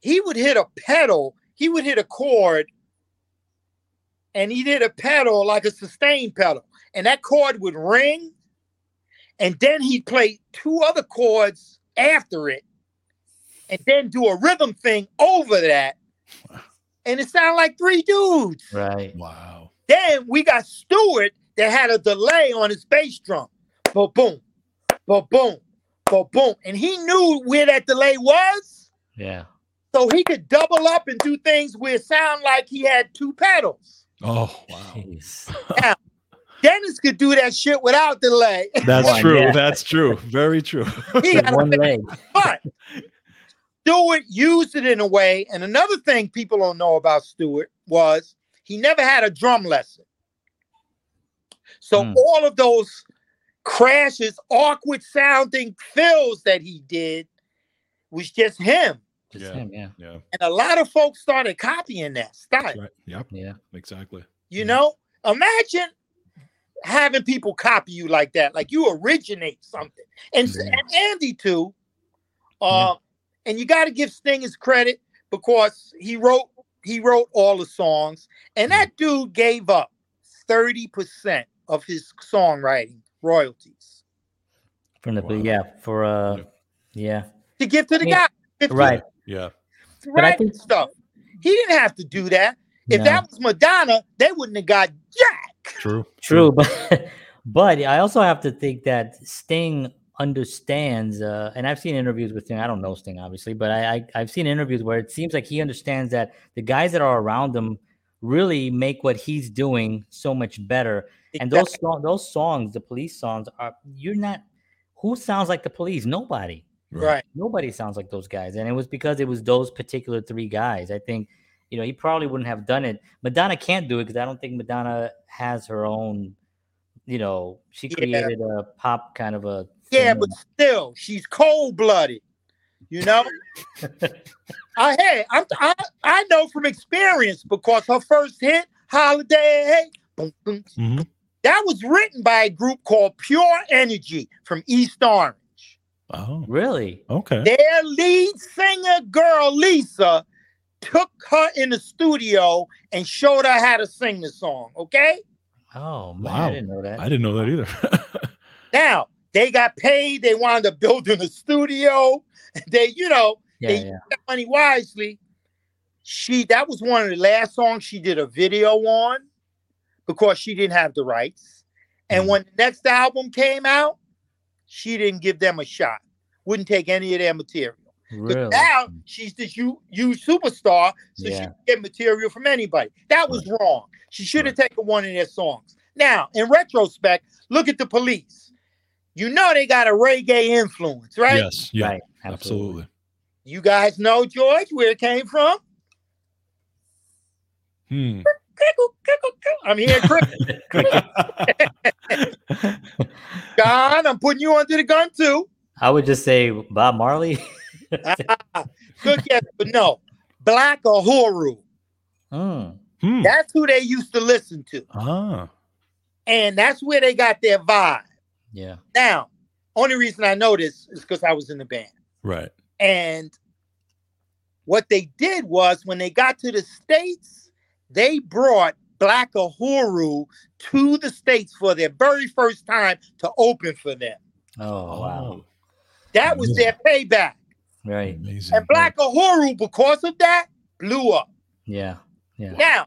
He would hit a pedal. He would hit a chord. And he did a pedal like a sustained pedal. And that chord would ring. And then he'd play two other chords after it. And then do a rhythm thing over that. Wow. And it sounded like three dudes. Right. Wow. Then we got Stewart that had a delay on his bass drum. Boom, boom, boom, boom, boom, boom. And he knew where that delay was. Yeah. So he could double up and do things where it sounded like he had two pedals. Oh, wow. Now, Dennis could do that shit without delay. That's well, true. Yeah. That's true. Very true. He got one leg. But Stewart used it in a way. And another thing people don't know about Stewart was he never had a drum lesson. So mm. all of those crashes, awkward sounding fills that he did was just him. Just yeah. him, yeah. yeah. And a lot of folks started copying that style. Right. Yep. Yeah. Exactly. You yeah. know, imagine having people copy you like that. Like you originate something. And, yeah. and Andy too. Uh, yeah. And you got to give Sting his credit because he wrote he wrote all the songs. And that dude gave up thirty percent of his songwriting royalties. From the wow. yeah, for uh yeah. yeah. to give to the yeah. guy. Right. Yeah. Right think- stuff. He didn't have to do that. If no. that was Madonna, they wouldn't have got jack. True. True, but but I also have to think that Sting understands, uh, and I've seen interviews with him. I don't know Sting, obviously, but I, I, I've seen interviews where it seems like he understands that the guys that are around him really make what he's doing so much better. Exactly. And those so- those songs, the Police songs, are you're not who sounds like the Police? Nobody, right? Nobody sounds like those guys, and it was because it was those particular three guys. I think you know he probably wouldn't have done it. Madonna can't do it because I don't think Madonna has her own. You know, she created yeah. a pop kind of a. Yeah, but still, she's cold-blooded, you know? I, hey, I, I I know from experience because her first hit, Holiday, mm-hmm. that was written by a group called Pure Energy from East Orange. Oh, really? Okay. Their lead singer, girl, Lisa, took her in the studio and showed her how to sing the song, okay? Oh, man, wow. I didn't know that. I didn't know that either. Now, they got paid. They wound up building a studio. They, you know, yeah, they yeah. used that money wisely. She, that was one of the last songs she did a video on because she didn't have the rights. And mm-hmm. when the next album came out, she didn't give them a shot. Wouldn't take any of their material. Really? But now she's this huge superstar, so yeah. she can get material from anybody. That was right. wrong. She should have right. taken one of their songs. Now, in retrospect, look at the Police. You know they got a reggae influence, right? Yes, yeah, right, absolutely. absolutely. You guys know, George, where it came from? Hmm. I'm here. John, I'm putting you under the gun, too. I would just say Bob Marley. ah, good guess, but no. Black Uhuru. Mm. Hmm. That's who they used to listen to. Ah. And that's where they got their vibe. Yeah. Now, only reason I know this is because I was in the band. Right. And what they did was when they got to the States, they brought Black Uhuru to the States for their very first time to open for them. Oh, wow. That was their payback. Right. Amazing. And Black Uhuru, because of that, blew up. Yeah. Yeah. Now,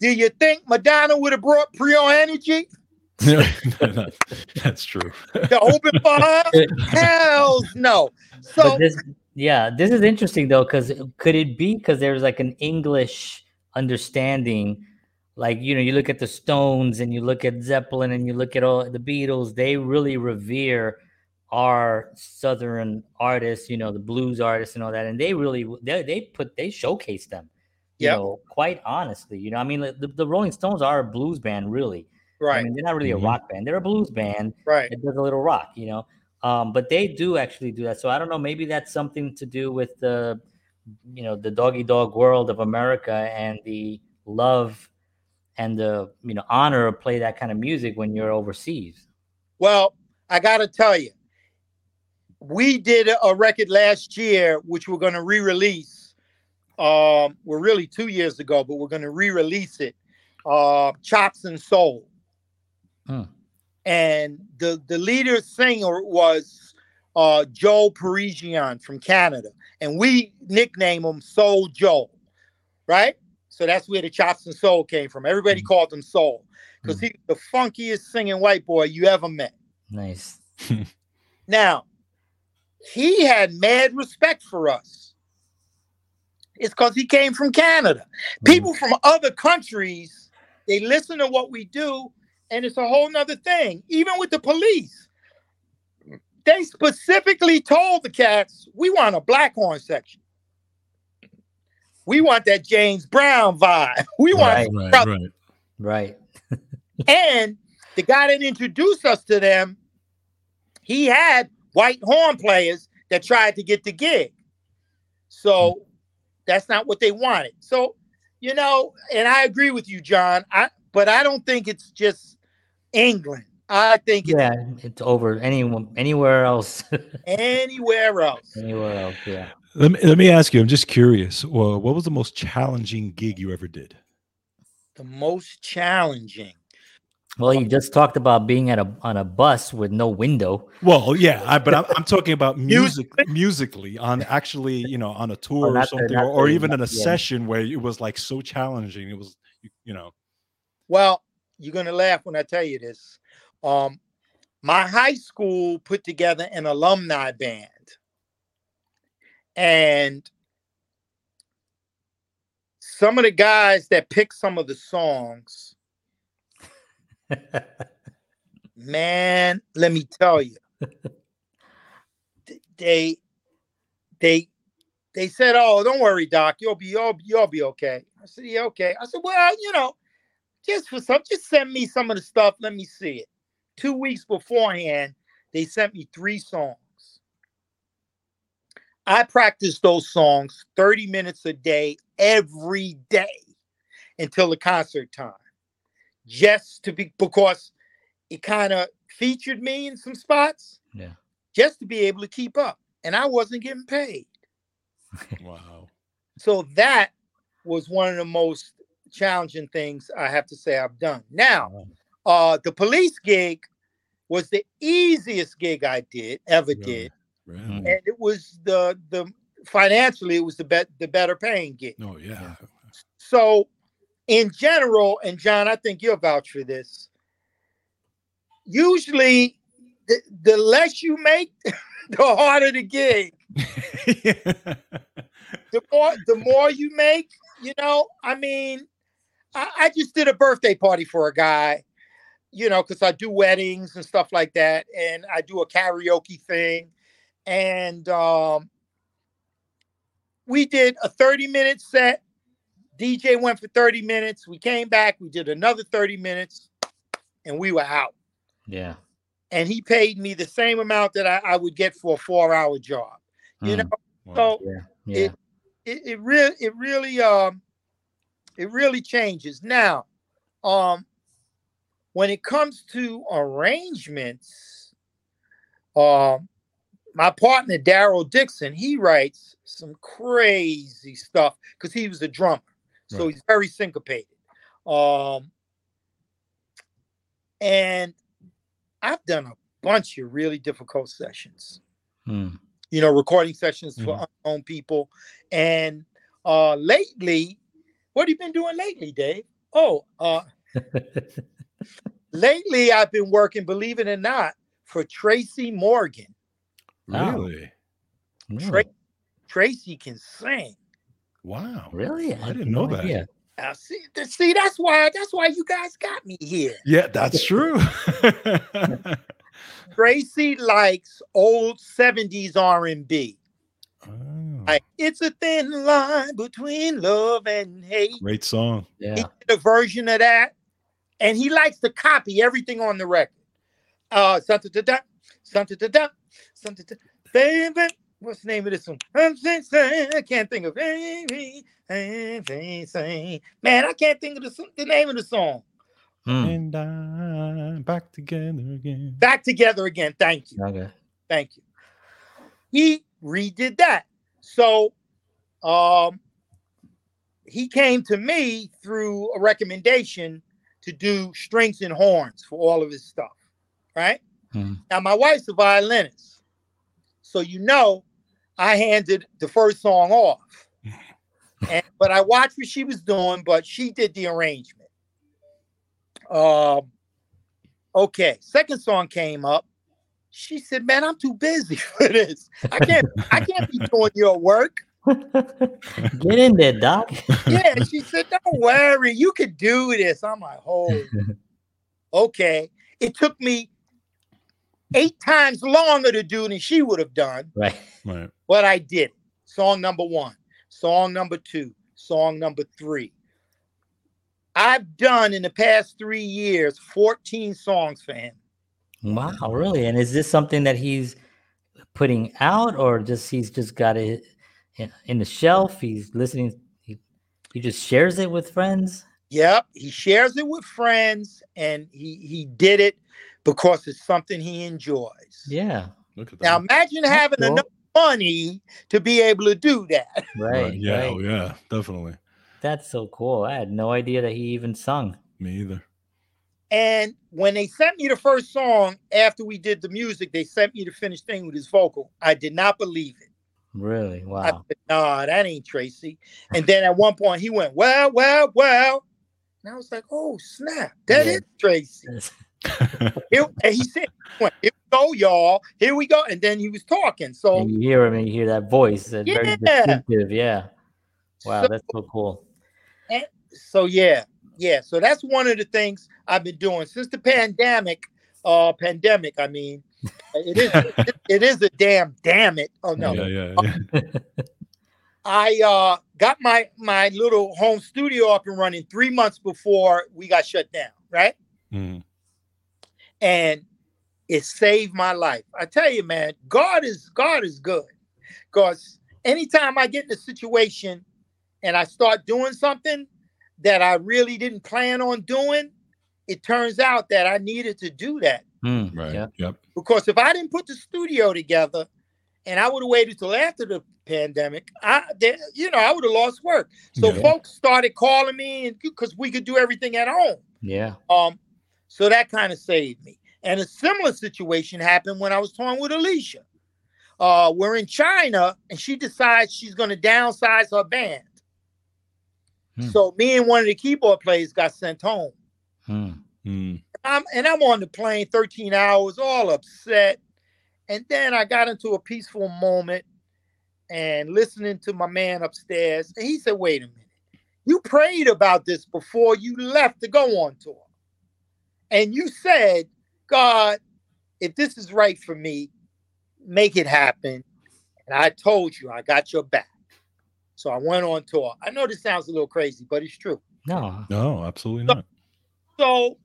do you think Madonna would have brought Pure Energy? no, no, that's true. The open bar? Hells no. So this, yeah, this is interesting though, because could it be because there's like an English understanding, like, you know, you look at the Stones and you look at Zeppelin and you look at all the Beatles, they really revere our Southern artists, you know, the blues artists and all that. And they really, they, they put, they showcase them, you yep. know, quite honestly, you know, I mean, the, the Rolling Stones are a blues band, really. Right. I mean, they're not really mm-hmm. a rock band. They're a blues band. Right. It does a little rock, you know, um, but they do actually do that. So I don't know, maybe that's something to do with the, you know, the doggy dog world of America and the love and the, you know, honor of play that kind of music when you're overseas. Well, I got to tell you, we did a record last year, which we're going to re-release. Um, we're really two years ago, but we're going to re-release it. Uh, Chops and Soul. Huh. And the, the leader singer was uh, Joe Parisian from Canada. And we nicknamed him Soul Joe, right? So that's where the Chops and Soul came from. Everybody mm. called him Soul because mm. he was the funkiest singing white boy you ever met. Nice. Now, he had mad respect for us. It's because he came from Canada. People mm. from other countries, they listen to what we do, and it's a whole nother thing. Even with the Police, they specifically told the cats, we want a Black Horn section. We want that James Brown vibe. We want right, right, right, right. And the guy that introduced us to them, he had white horn players that tried to get the gig. So that's not what they wanted. So, you know, and I agree with you, John. I but I don't think it's just England. I think it's yeah, it's over anyone anywhere else. anywhere else. Anywhere else, yeah. Let me let me ask you. I'm just curious. Well, what was the most challenging gig you ever did? The most challenging. Well, you just talked about being at a on a bus with no window. Well, yeah, I, but I'm, I'm talking about music, musically on actually, you know, on a tour well, or something, there, or, or even in a yeah. session where it was like so challenging. It was, you, you know. Well, you're gonna laugh when I tell you this. Um, my high school put together an alumni band. And some of the guys that picked some of the songs, man, let me tell you, they, they, they said, "Oh, don't worry, Doc, you'll be, you'll, you'll be okay." I said, "Yeah, okay." I said, "Well, you know, just for some, just send me some of the stuff. Let me see it." Two weeks beforehand, they sent me three songs. I practiced those songs thirty minutes a day, every day until the concert time. Just to be, because it kind of featured me in some spots. Yeah. Just to be able to keep up. And I wasn't getting paid. Wow. So that was one of the most challenging things I have to say I've done. Now, uh, the Police gig was the easiest gig I did, ever yeah. did. Right. And it was the the financially it was the bet the better paying gig. Oh yeah. So in general, and John, I think you'll vouch for this. Usually, the, the less you make, the harder the gig. yeah. The more the more you make, you know. I mean, I, I just did a birthday party for a guy, you know, because I do weddings and stuff like that, and I do a karaoke thing. And um, we did a thirty-minute set. D J went for thirty minutes. We came back. We did another thirty minutes, and we were out. Yeah. And he paid me the same amount that I, I would get for a four-hour job. You mm. know, wow. so yeah. Yeah. It, it it really it really um it really changes now. Um, when it comes to arrangements, um. My partner, Daryl Dixon, he writes some crazy stuff because he was a drummer. So right. he's very syncopated. Um, and I've done a bunch of really difficult sessions, hmm. you know, recording sessions hmm. for unknown people. And uh, lately, what have you been doing lately, Dave? Oh, uh, lately I've been working, believe it or not, for Tracy Morgan. Really? Wow. Tra- Tracy can sing. Wow. Really? I, I didn't know that. Idea. Now, see, see, that's why that's why you guys got me here. Yeah, that's true. Tracy likes old seventies R and B. Oh. Like, it's a thin line between love and hate. Great song. Yeah. He did a version of that. And he likes to copy everything on the record. Uh, something to da, something to da, something to baby. What's the name of this one? I'm saying, I can't think of baby. Man, I can't think of the, the name of the song. Mm. And I'm back together again. Back together again. Thank you. Okay. Thank you. He redid that. So, um, he came to me through a recommendation to do strings and horns for all of his stuff, right? Mm. Now, my wife's a violinist. So, you know, I handed the first song off. and, but I watched what she was doing, but she did the arrangement. Um, okay, second song came up. She said, man, I'm too busy for this. I can't I can't be doing your work. Get in there, Doc. Yeah, she said, don't worry, you could do this. I'm like, oh, okay. It took me eight times longer to do than she would have done. Right. Right. But I did. Song number one, song number two, song number three. I've done in the past three years fourteen songs for him. Wow, really? And is this something that he's putting out, or just he's just got it in the shelf? He's listening. He, he just shares it with friends. Yep, he shares it with friends, and he he did it because it's something he enjoys. Yeah. Look at that. Now imagine having cool. enough money to be able to do that. Right. right yeah. Right. Oh, yeah. Definitely. That's so cool. I had no idea that he even sung. Me either. And when they sent me the first song after we did the music, they sent me the finished thing with his vocal. I did not believe it. Really? Wow. I said, nah, that ain't Tracy. And then at one point he went, well, well, well. And I was like, oh, snap. That yeah. is Tracy. Here, and he said, here we go, y'all. Here we go. And then he was talking. So and you hear him and you hear that voice. That's yeah. very distinctive. Yeah. Wow, so, that's so cool. And, so, yeah. Yeah, so that's one of the things I've been doing since the pandemic. Uh, pandemic, I mean, it is it, it is a damn damn it. Oh no! Yeah, yeah, yeah. Uh, I uh, got my my little home studio up and running three months before we got shut down, right? Mm. And it saved my life. I tell you, man, God is God is good, because anytime I get in a situation and I start doing something that I really didn't plan on doing, it turns out that I needed to do that. Mm, right. Yeah. Yep. Because if I didn't put the studio together, and I would have waited till after the pandemic, I, they, you know, I would have lost work. So yeah. folks started calling me, and because we could do everything at home. Yeah. Um. So that kind of saved me. And a similar situation happened when I was touring with Alicia. Uh, we're in China, and she decides she's going to downsize her band. So me and one of the keyboard players got sent home. Hmm. Hmm. I'm, and I'm on the plane thirteen hours, all upset. And then I got into a peaceful moment and listening to my man upstairs. And he said, wait a minute, you prayed about this before you left to go on tour. And you said, God, if this is right for me, make it happen. And I told you, I got your back. So I went on tour. I know this sounds a little crazy, but it's true. No, no, absolutely not. So, so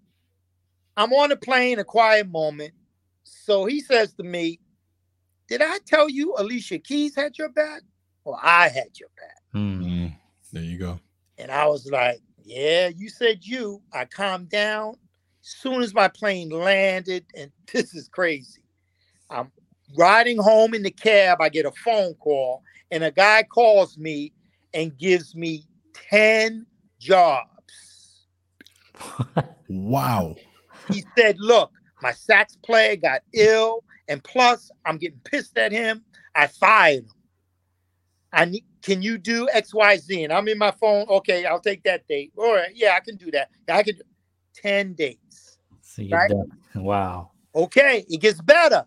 I'm on the plane, a quiet moment. So he says to me, did I tell you Alicia Keys had your back? Or I had your back? Mm-hmm. There you go. And I was like, yeah, you said you. I calmed down. As soon as my plane landed, and this is crazy, I'm riding home in the cab, I get a phone call. And a guy calls me and gives me ten jobs. Wow. He said, look, my sax player got ill. And plus, I'm getting pissed at him. I fired him. I need, can you do X, Y, Z? And I'm in my phone. Okay, I'll take that date. All right. Yeah, I can do that. I can do ten dates. So you're right? Done. Wow. Okay, it gets better.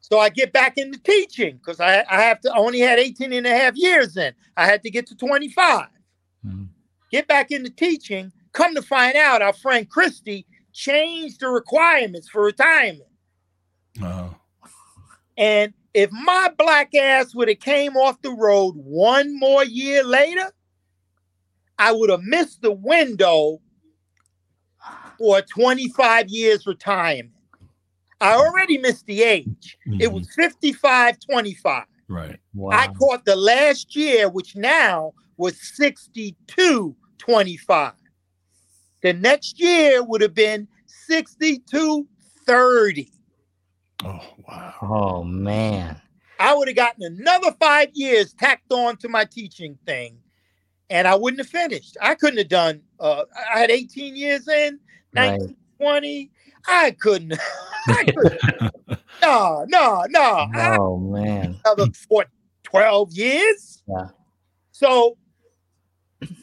So I get back into teaching because I, I have to I only had eighteen and a half years in. I had to get to twenty-five. Mm-hmm. get back into teaching. Come to find out, our friend Christie changed the requirements for retirement. Uh-huh. And if my black ass would have came off the road one more year later, I would have missed the window for twenty-five years retirement. I already missed the age. Mm-hmm. It was fifty-five, twenty-five. Right. Wow. I caught the last year, which now was sixty-two, twenty-five. The next year would have been sixty-two, thirty. Oh, wow. Oh, man. I would have gotten another five years tacked on to my teaching thing, and I wouldn't have finished. I couldn't have done, uh, I had eighteen years in, nineteen, right. twenty. I couldn't. I couldn't. No, no, no. Oh, man. Another four, twelve years. Yeah. So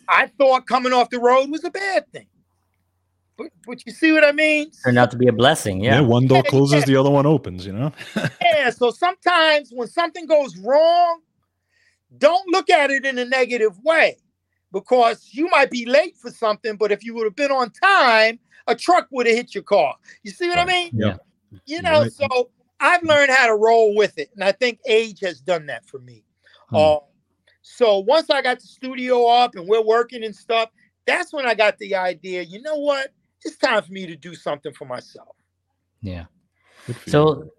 I thought coming off the road was a bad thing. But, but you see what I mean? Turned out to be a blessing, yeah. Yeah, one door closes, yeah. The other one opens, you know? Yeah, so sometimes when something goes wrong, don't look at it in a negative way, because you might be late for something, but if you would have been on time, a truck would have hit your car. You see what I mean? Yeah. You know, right. So I've learned how to roll with it, and I think age has done that for me. Hmm. Uh, so once I got the studio up and we're working and stuff, that's when I got the idea, you know what? It's time for me to do something for myself. Yeah. So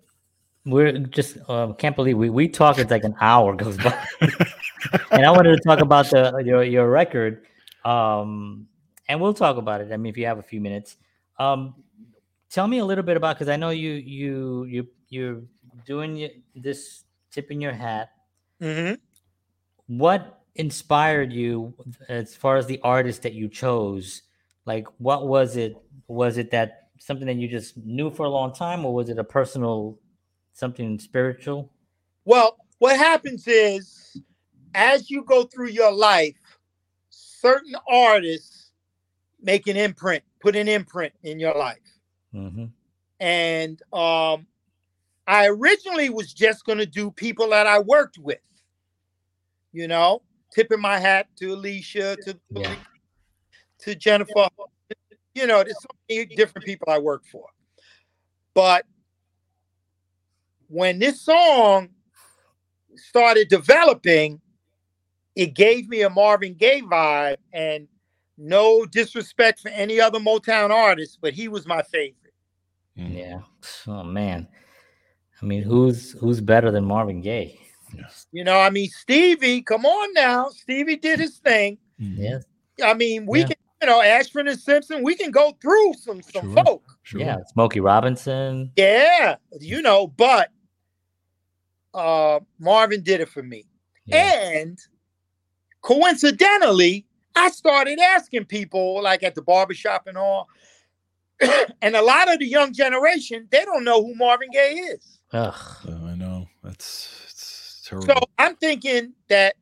we're just, uh, can't believe we, we talk, it's like an hour goes by. And I wanted to talk about the your, your record. Um, and we'll talk about it. I mean, if you have a few minutes, um, tell me a little bit about, cause I know you, you, you, you're doing this, tipping your hat. Mm-hmm. What inspired you as far as the artist that you chose? Like, what was it? Was it that something that you just knew for a long time, or was it a personal, something spiritual? Well, what happens is, as you go through your life, certain artists make an imprint, put an imprint in your life. Mm-hmm. And um, I originally was just going to do people that I worked with, you know, tipping my hat to Alicia, to yeah. to Jennifer, you know, there's so many different people I work for. But when this song started developing, it gave me a Marvin Gaye vibe, and no disrespect for any other Motown artist, but he was my favorite. Yeah. Oh, man. I mean, who's who's better than Marvin Gaye? You know, I mean, Stevie, come on now. Stevie did his thing. Yeah. I mean, we yeah. can, you know, Ashford and Simpson, we can go through some some sure. folk. Sure. Yeah, Smokey Robinson. Yeah, you know, but uh, Marvin did it for me. Yeah. And coincidentally, I started asking people, like at the barbershop and all, and a lot of the young generation, they don't know who Marvin Gaye is. Ugh. Oh, I know. That's... So I'm thinking that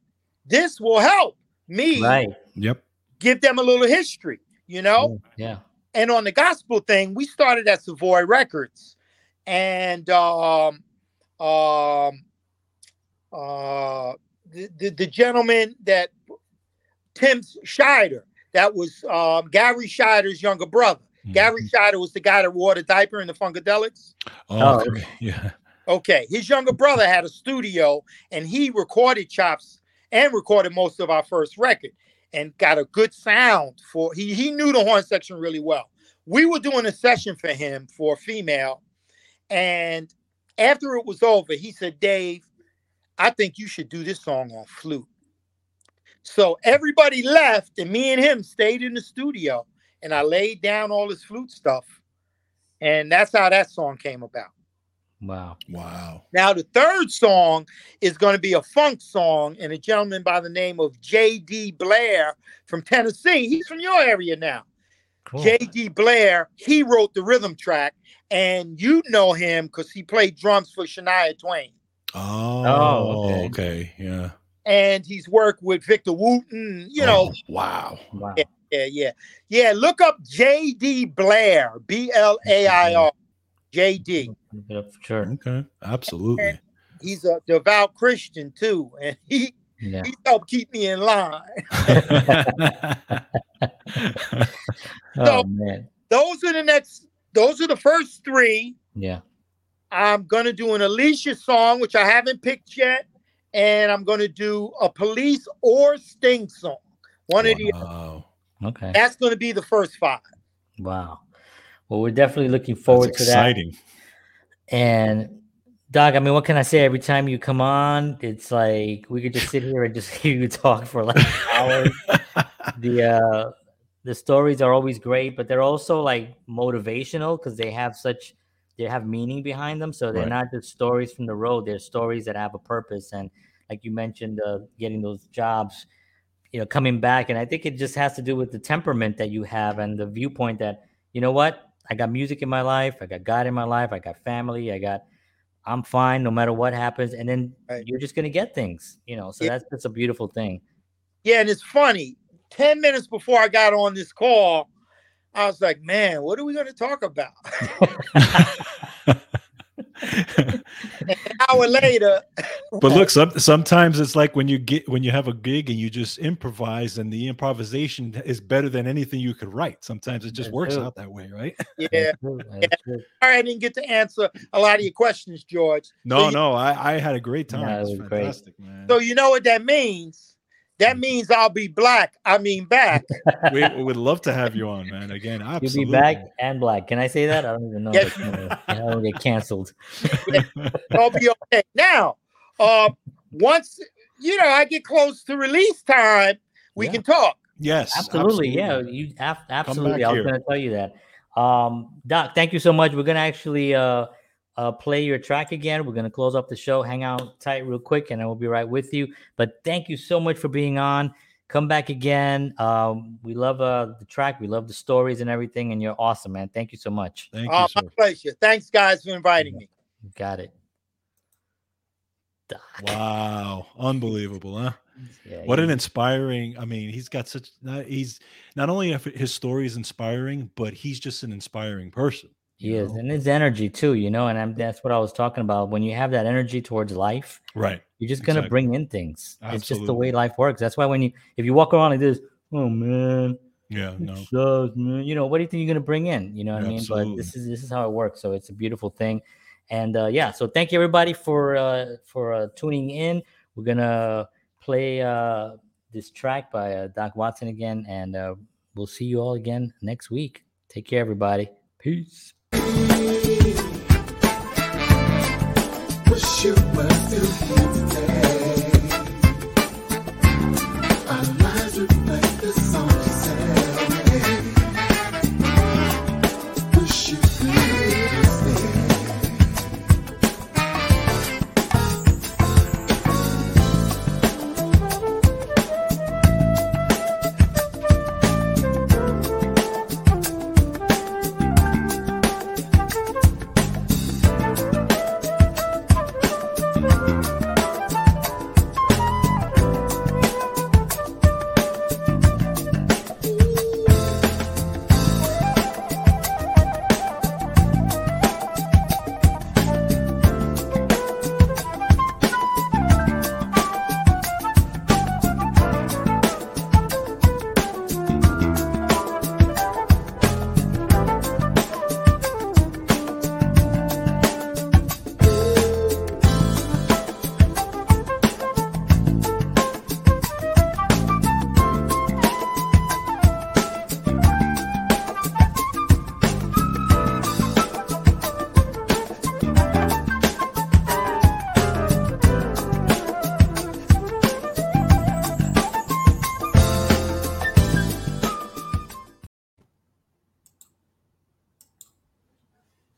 this will help me right. yep. give them a little history, you know? Yeah. And on the gospel thing, we started at Savoy Records. And um, um, uh, the, the, the gentleman that, Tim Scheider, that was um, Gary Scheider's younger brother. Mm-hmm. Gary Scheider was the guy that wore the diaper in the Funkadelics. Oh, uh, okay. Yeah. Okay, his younger brother had a studio, and he recorded Chops and recorded most of our first record and got a good sound for he he knew the horn section really well. We were doing a session for him for a female, and after it was over, he said, "Dave, I think you should do this song on flute." So everybody left, and me and him stayed in the studio, and I laid down all his flute stuff, and that's how that song came about. Wow. Wow. Now, the third song is going to be a funk song, and a gentleman by the name of J D Blair from Tennessee. He's from your area now. Cool. J D Blair, he wrote the rhythm track, and you know him because he played drums for Shania Twain. Oh, oh okay. okay. Yeah. And he's worked with Victor Wooten, you know. Oh, wow. Wow. Yeah, yeah, yeah. Yeah, look up J D Blair, B L A I R. J D. Yep, sure. Okay. Absolutely. And he's a devout Christian too. And he Yeah. He helped keep me in line. So, oh, man. Those are the next, those are the first three. Yeah. I'm going to do an Alicia song, which I haven't picked yet. And I'm going to do a Police or Sting song. One wow. of the other. Okay. That's going to be the first five. Wow. Well, we're definitely looking forward That's to exciting. that. And Doc, I mean, what can I say? Every time you come on, it's like we could just sit here and just hear you talk for like hours. The uh, the stories are always great, but they're also like motivational because they have such they have meaning behind them. So they're right. not just stories from the road; they're stories that have a purpose. And like you mentioned, uh, getting those jobs, you know, coming back, and I think it just has to do with the temperament that you have and the viewpoint that you know what, I got music in my life, I got God in my life, I got family, I got. I'm fine no matter what happens. And then right. you're just going to get things, you know, so yeah. that's, that's a beautiful thing. Yeah. And it's funny. ten minutes before I got on this call, I was like, man, what are we going to talk about? An hour later. But look, some, sometimes it's like when you get, when you have a gig and you just improvise and the improvisation is better than anything you could write. Sometimes it just That's works true. out that way, right? Yeah. That's true. That's true. All right, I didn't get to answer a lot of your questions, George. No, so you, no, I, I had a great time. Yeah, it was fantastic, great. man. So you know what that means? That means I'll be black. I mean back. We, we would love to have you on, man. Again, absolutely. You'll be back and black. Can I say that? I don't even know. Yes. I don't get canceled. Yes. I'll be okay. Now, uh, once, you know, I get close to release time, we yeah. can talk. Yes. Absolutely. absolutely. Yeah. You af- Absolutely. I was going to tell you that. Um, Doc, thank you so much. We're going to actually uh, uh, play your track again. We're going to close up the show. Hang out tight real quick, and I will be right with you. But thank you so much for being on. Come back again. Um, we love uh, the track. We love the stories and everything, and you're awesome, man. Thank you so much. Thank you. Oh, my pleasure. Thanks, guys, for inviting yeah. me. Got it. Doc. Wow. Unbelievable, huh? Yeah, what an inspiring, I mean, he's got such, he's not only his story is inspiring, but he's just an inspiring person. He is, know? and his energy too, you know, and I'm, that's what I was talking about. When you have that energy towards life, right, you're just going to exactly. bring in things. Absolutely. It's just the way life works. That's why when you, if you walk around like this, oh man, yeah, no, sucks, man. You know, what do you think you're going to bring in? You know what Absolutely. I mean? But this is, this is how it works. So it's a beautiful thing. And uh, yeah, so thank you everybody for, uh, for uh, tuning in. We're going to play uh, this track by uh, Doc Watson again, and uh, we'll see you all again next week. Take care, everybody. Peace. Wish you